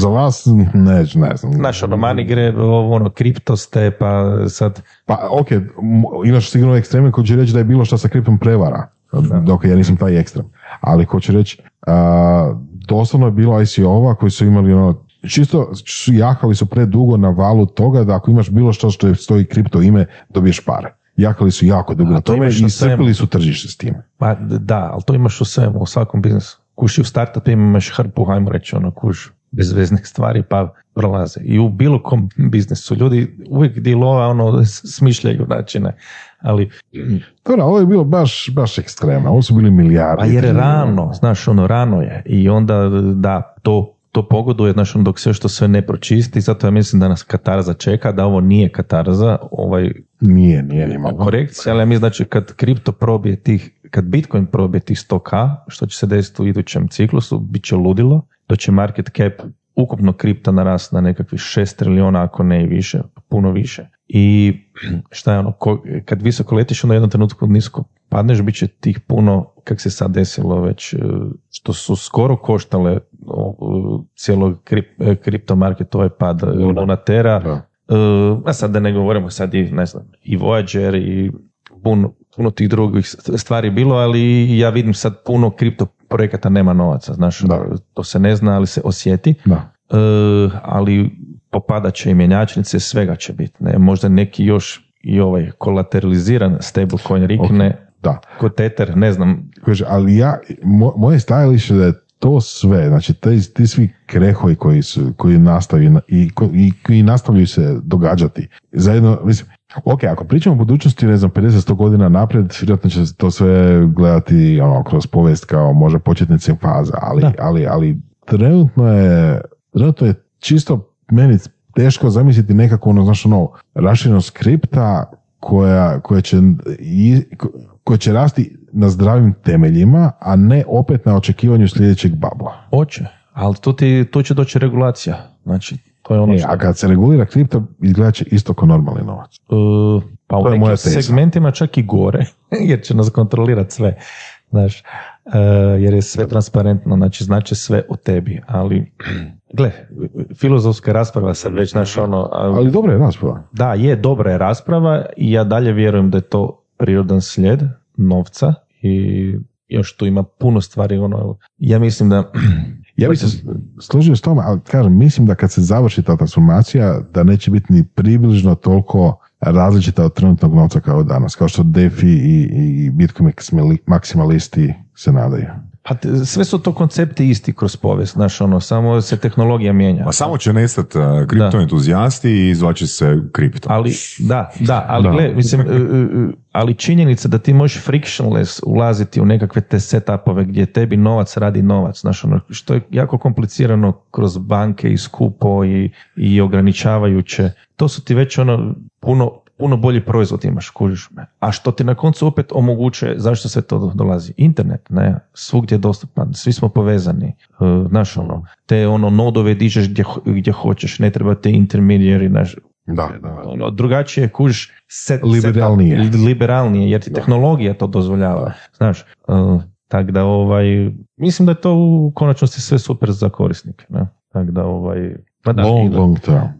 Za vas? Ne znam. Znaš, ono, manigre, ono, kriptoste, pa sad... Pa, okej, imaš sigurno ekstreme koji će reći da je bilo šta sa kriptom prevara. Dok ja nisam taj ekstrem. Ali ko će reći... doslovno je bilo ICO-ova koji su imali ono, čisto su jakali su predugo na valu toga da ako imaš bilo što je stoji kripto ime, dobiješ pare. Jakali su jako dugo na tome i iscrpili su tržište s time. Pa da, ali to imaš u svemu, u svakom biznesu. Kuši u startupima imaš hrpu, hajmo reći ono, kuš, bezveznih stvari pa prolaze. I u bilo kom biznesu ljudi uvijek dilova ono smišljaju načine. Ali... Dobro, ovo je bilo baš ekstremno, ovo su bili milijardi. Pa jer je rano, znaš, ono, rano je i onda da, to pogoduje, znaš, ono, dok sve što sve ne pročisti, zato ja mislim da nas katarza čeka, da ovo nije katarza, ovaj... Nije korekcija, ali ja mislim, znači, kad kripto probije kad Bitcoin probije tih 100k, što će se desiti u idućem ciklusu, bit će ludilo, da će market cap ukupno kripta narasti na nekakvih 6 trilijona, ako ne i više, puno više. I šta je ono, kad visoko letiš, onda jednom trenutku nisko padneš, bit će tih puno, kak se sad desilo već, što su skoro koštale cijelog kriptomarket, ovaj pad Lunatera, a sad da ne govorimo, sad i, ne znam, i Voyager i puno tih drugih stvari bilo, ali ja vidim sad puno kripto projekata nema novaca, znaš, to se ne zna, ali se osjeti, ali popadat će i mjenjačnice, svega će biti, ne, možda neki još i ovaj kolateraliziran stablecoin rikne, kod Tether, ne znam. Kaže, ali moje stajalište da je to sve, znači ti svi krehovi koji nastavljaju se događati, zajedno, mislim, Ok, ako pričamo o budućnosti, ne znam, 50-100 godina naprijed, vjerojatno će to sve gledati ono, kroz povijest kao možda početnicim faza, ali trenutno je čisto meni teško zamisliti nekako ono, znaš, ono, raširenost skripta koja će rasti na zdravim temeljima, a ne opet na očekivanju sljedećeg babla. Hoće, ali tu će doći regulacija. Znači, to je ono što... A kad se regulira kripto, izgleda će isto kao normalni novac. Pa u nekim segmentima čak i gore, jer će nas kontrolirati sve. Znaš, jer je sve transparentno, znači sve o tebi, ali gle, filozofska rasprava sad već, znaš, ono... Ali dobra je rasprava. Da, je, dobra je rasprava i ja dalje vjerujem da je to prirodan slijed novca i još tu ima puno stvari, ono, ja mislim da... Ja bih se složio s tome, ali kažem, mislim da kad se završi ta transformacija, da neće biti ni približno toliko različita od trenutnog novca kao danas, kao što DeFi i Bitcoin maksimalisti se nadaju. Pa sve su to koncepti isti kroz povijest, znaš, ono, samo se tehnologija mijenja. A samo će nestati kriptoentuzijasti i izvlači se kripto. Ali činjenica da ti možeš frictionless ulaziti u nekakve te setupove gdje tebi novac radi novac, znaš, ono, što je jako komplicirano kroz banke i skupo i ograničavajuće, to su ti već ono puno bolji proizvod imaš, kužiš me. A što ti na koncu opet omogućuje, zašto sve to dolazi? Internet, ne, svugdje je dostupan, svi smo povezani, znaš, ono, te ono nodove dižeš gdje hoćeš, ne treba te intermediary, znaš, ono, drugačije kužiš, liberalnije, jer ti tehnologija to dozvoljava, znaš, tako da, mislim da je to u konačnosti sve super za korisnike, ne, tako da,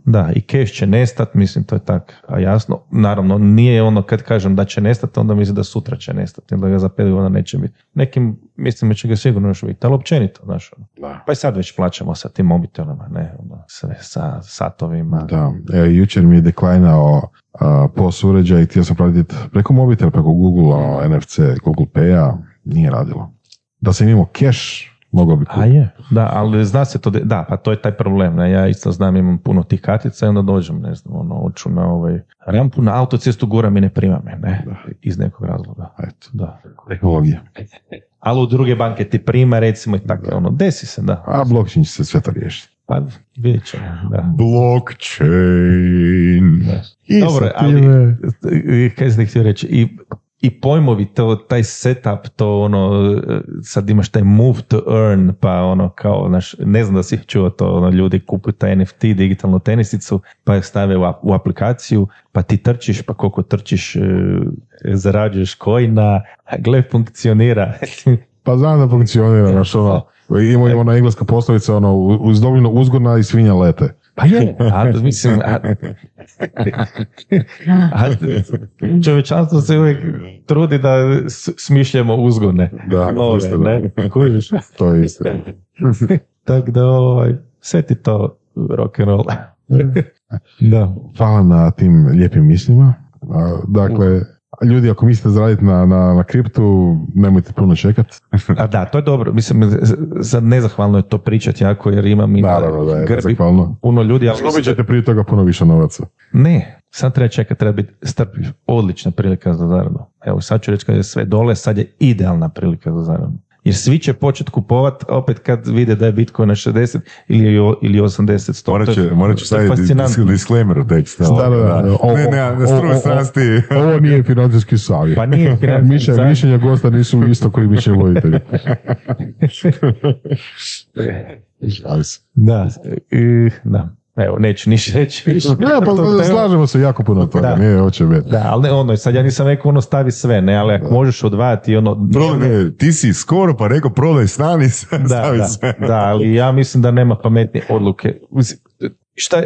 Da, i cash će nestat, mislim, to je tako, a jasno, naravno, nije ono kad kažem da će nestati, onda mislim da sutra će nestati, ili da ga za 5 godina neće biti. Nekim, mislim, će ga sigurno još biti, ali općenito, znaš, pa i sad već plaćamo sa tim mobitelima, ne, ono, sve sa satovima. Da, jučer mi je deklajnao POS uređaj i htio sam pratiti preko mobitela, preko Google, NFC, Google Pay-a, nije radilo. Da sam imao cash, mogao bi kupiti. Ali zna se to, da, pa to je taj problem. Ne? Ja isto znam, imam puno tih kartica i onda dođem, ne znam, ono, oču na rampu, na autocestu gura mi ne prima me, ne, iz nekog razloga. Tehnologija. Ali u druge banke ti prima, recimo, i tako, ono, desi se, da. A blockchain će se sve to riješiti. Pa vidjet ćemo, da. Blockchain. Da. Dobro, ali, kaj sam htio reći, i pojmovi, to, taj setup, to ono, sad imaš taj move to earn, pa ono kao, znaš, ne znam da si čuo to, ono, ljudi kupuju taj NFT, digitalnu tenisicu, pa je stave u aplikaciju, pa ti trčiš, pa koliko trčiš, zarađuješ kojna, gle, funkcionira. Pa znam da funkcionira, znaš, ono, imamo na engleska poslovica, ono, uz dovoljno uzgona i svinja lete. Pa je, mislim, čovječanstvo se uvijek trudi da smišljamo uzgone. Da, nove, ne, kužiš. To je isto. Tako da, sve ti to rock'n'roll. Da. Hvala na tim lijepim mislima. Dakle, ljudi, ako mislite zaraditi na kriptu, nemojte puno čekati. A da, to je dobro. Mislim, sad nezahvalno je to pričati jako, jer imam i grbi puno ljudi. Slobit ćete prije toga puno više novaca. Ne, sad treba čekati, treba biti strpljiv. Odlična prilika za zaradu. Evo, sad ću reći kad je sve dole, sad je idealna prilika za zaradu. Jer svi će početi kupovati opet kad vide da je Bitcoin na 60 ili 80, 100. Morat ću staviti disclaimer u tekstu. Ne, struj strasti. Ovo nije financijski savjet. Pa nije financijski savjet. Mišljenja gosta nisu isto koji mišljenja voditelji. Da. Evo, neću niš reći. Pa slažemo se jako puno toga, nije oče već. Da, ali ne, ono, sad ja nisam rekao ono stavi sve, ne, ali ako možeš odvajati ono... ti si skoro pa rekao prodaj stan i stavi sve. Da, ali ja mislim da nema pametne odluke.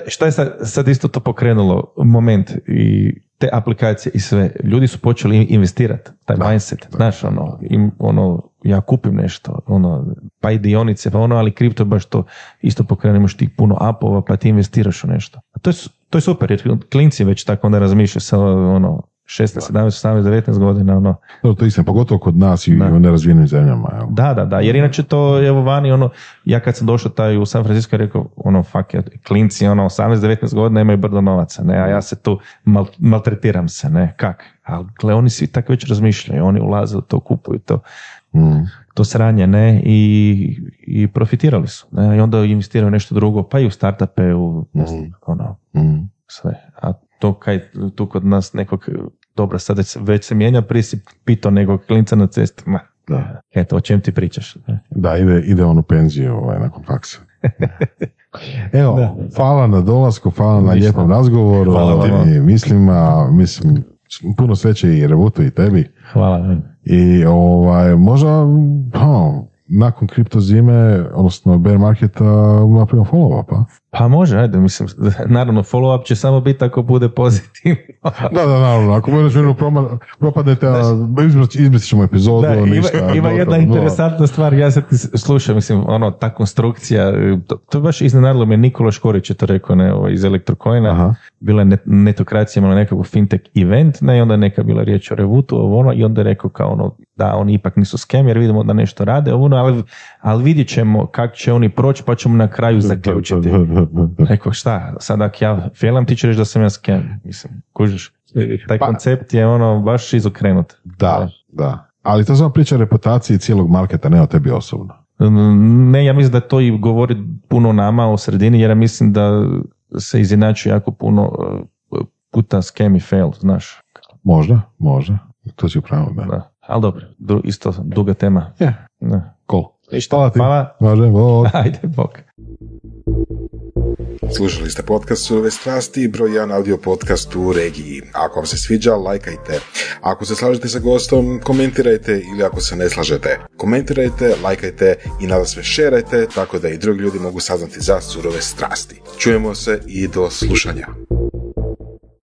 Šta je sad isto to pokrenulo? Moment i te aplikacije i sve. Ljudi su počeli investirati, taj mindset, znaš, ja kupim nešto, pa i dionice, pa ali kripto baš to isto pokreneš ti puno apova, pa ti investiraš u nešto. To je super, jer klinci već tako onda razmišljaju sa 16, 17, 18, 19 godina, ono. Da, to je istina, pogotovo kod nas i u nerazvijenim zemljama. Evo. Da, jer inače to je vani, ono, ja kad sam došao taj u San Francisco, rekao, ono, fuck, klinci, ono, 18, 19 godina imaju brdo novaca, ne, a ja se tu maltretiram se, ne, kak? Ali, gle, oni svi tako već razmišljaju, oni ulaze u to, kupuju to, to sranje, ne, i profitirali su, ne, i onda investiraju nešto drugo, pa i u startupe, u, ne znam, ono, sve, a to kaj tu kod nas nekog, dobro, sad već se mijenja prisip, pitao nekog klinca na cesti, ma, da. Eto, o čem ti pričaš? Da, ide on u penziju nakon faksa. Evo, da. Hvala na dolasku, hvala na lijepom razgovoru, hvala tim mislima, mislim, puno sreće i Revutu i tebi. Hvala. I možda, nakon kripto zime, odnosno bear marketa, napravimo follow-up, a? Pa može, ajde, mislim, naravno, follow-up će samo biti ako bude pozitivno. da, naravno, ako možemo propadnete, izbrisat ćemo epizodu, da, ništa. Ima jedna interesantna stvar, ja se ti slušam, mislim, ta konstrukcija, to baš iznenadilo me, Nikola Škorić je to rekao, ne, iz Elektrocoina, bila je netokracija, imala nekako fintech event, ne, i onda neka bila riječ o Revutu, i onda je rekao kao da oni ipak nisu scam, jer vidimo da nešto rade, ali vidjet ćemo kako će oni proći, pa ćemo na kraju zaključiti. Rekao, šta, sad ako ja failam, ti ću reći da sam ja scam, mislim, kužiš. Taj koncept je baš izokrenut. Da, ali to samo priča o reputaciji cijelog marketa, ne o tebi osobno. Ne, ja mislim da to i govori puno nama o sredini, jer ja mislim da se izjednačuje jako puno puta scam i fail, znaš. Možda, to si upravo, da. Ali dobro, isto duga tema. Hvala ti. Hvala. Ajde, bok. Slušali ste podcast Surove strasti, broj 1 audio podcast u regiji. Ako vam se sviđa, lajkajte. Ako se slažete sa gostom, komentirajte, ili ako se ne slažete, komentirajte, lajkajte i nadasve šerajte, tako da i drugi ljudi mogu saznati za Surove strasti. Čujemo se i do slušanja.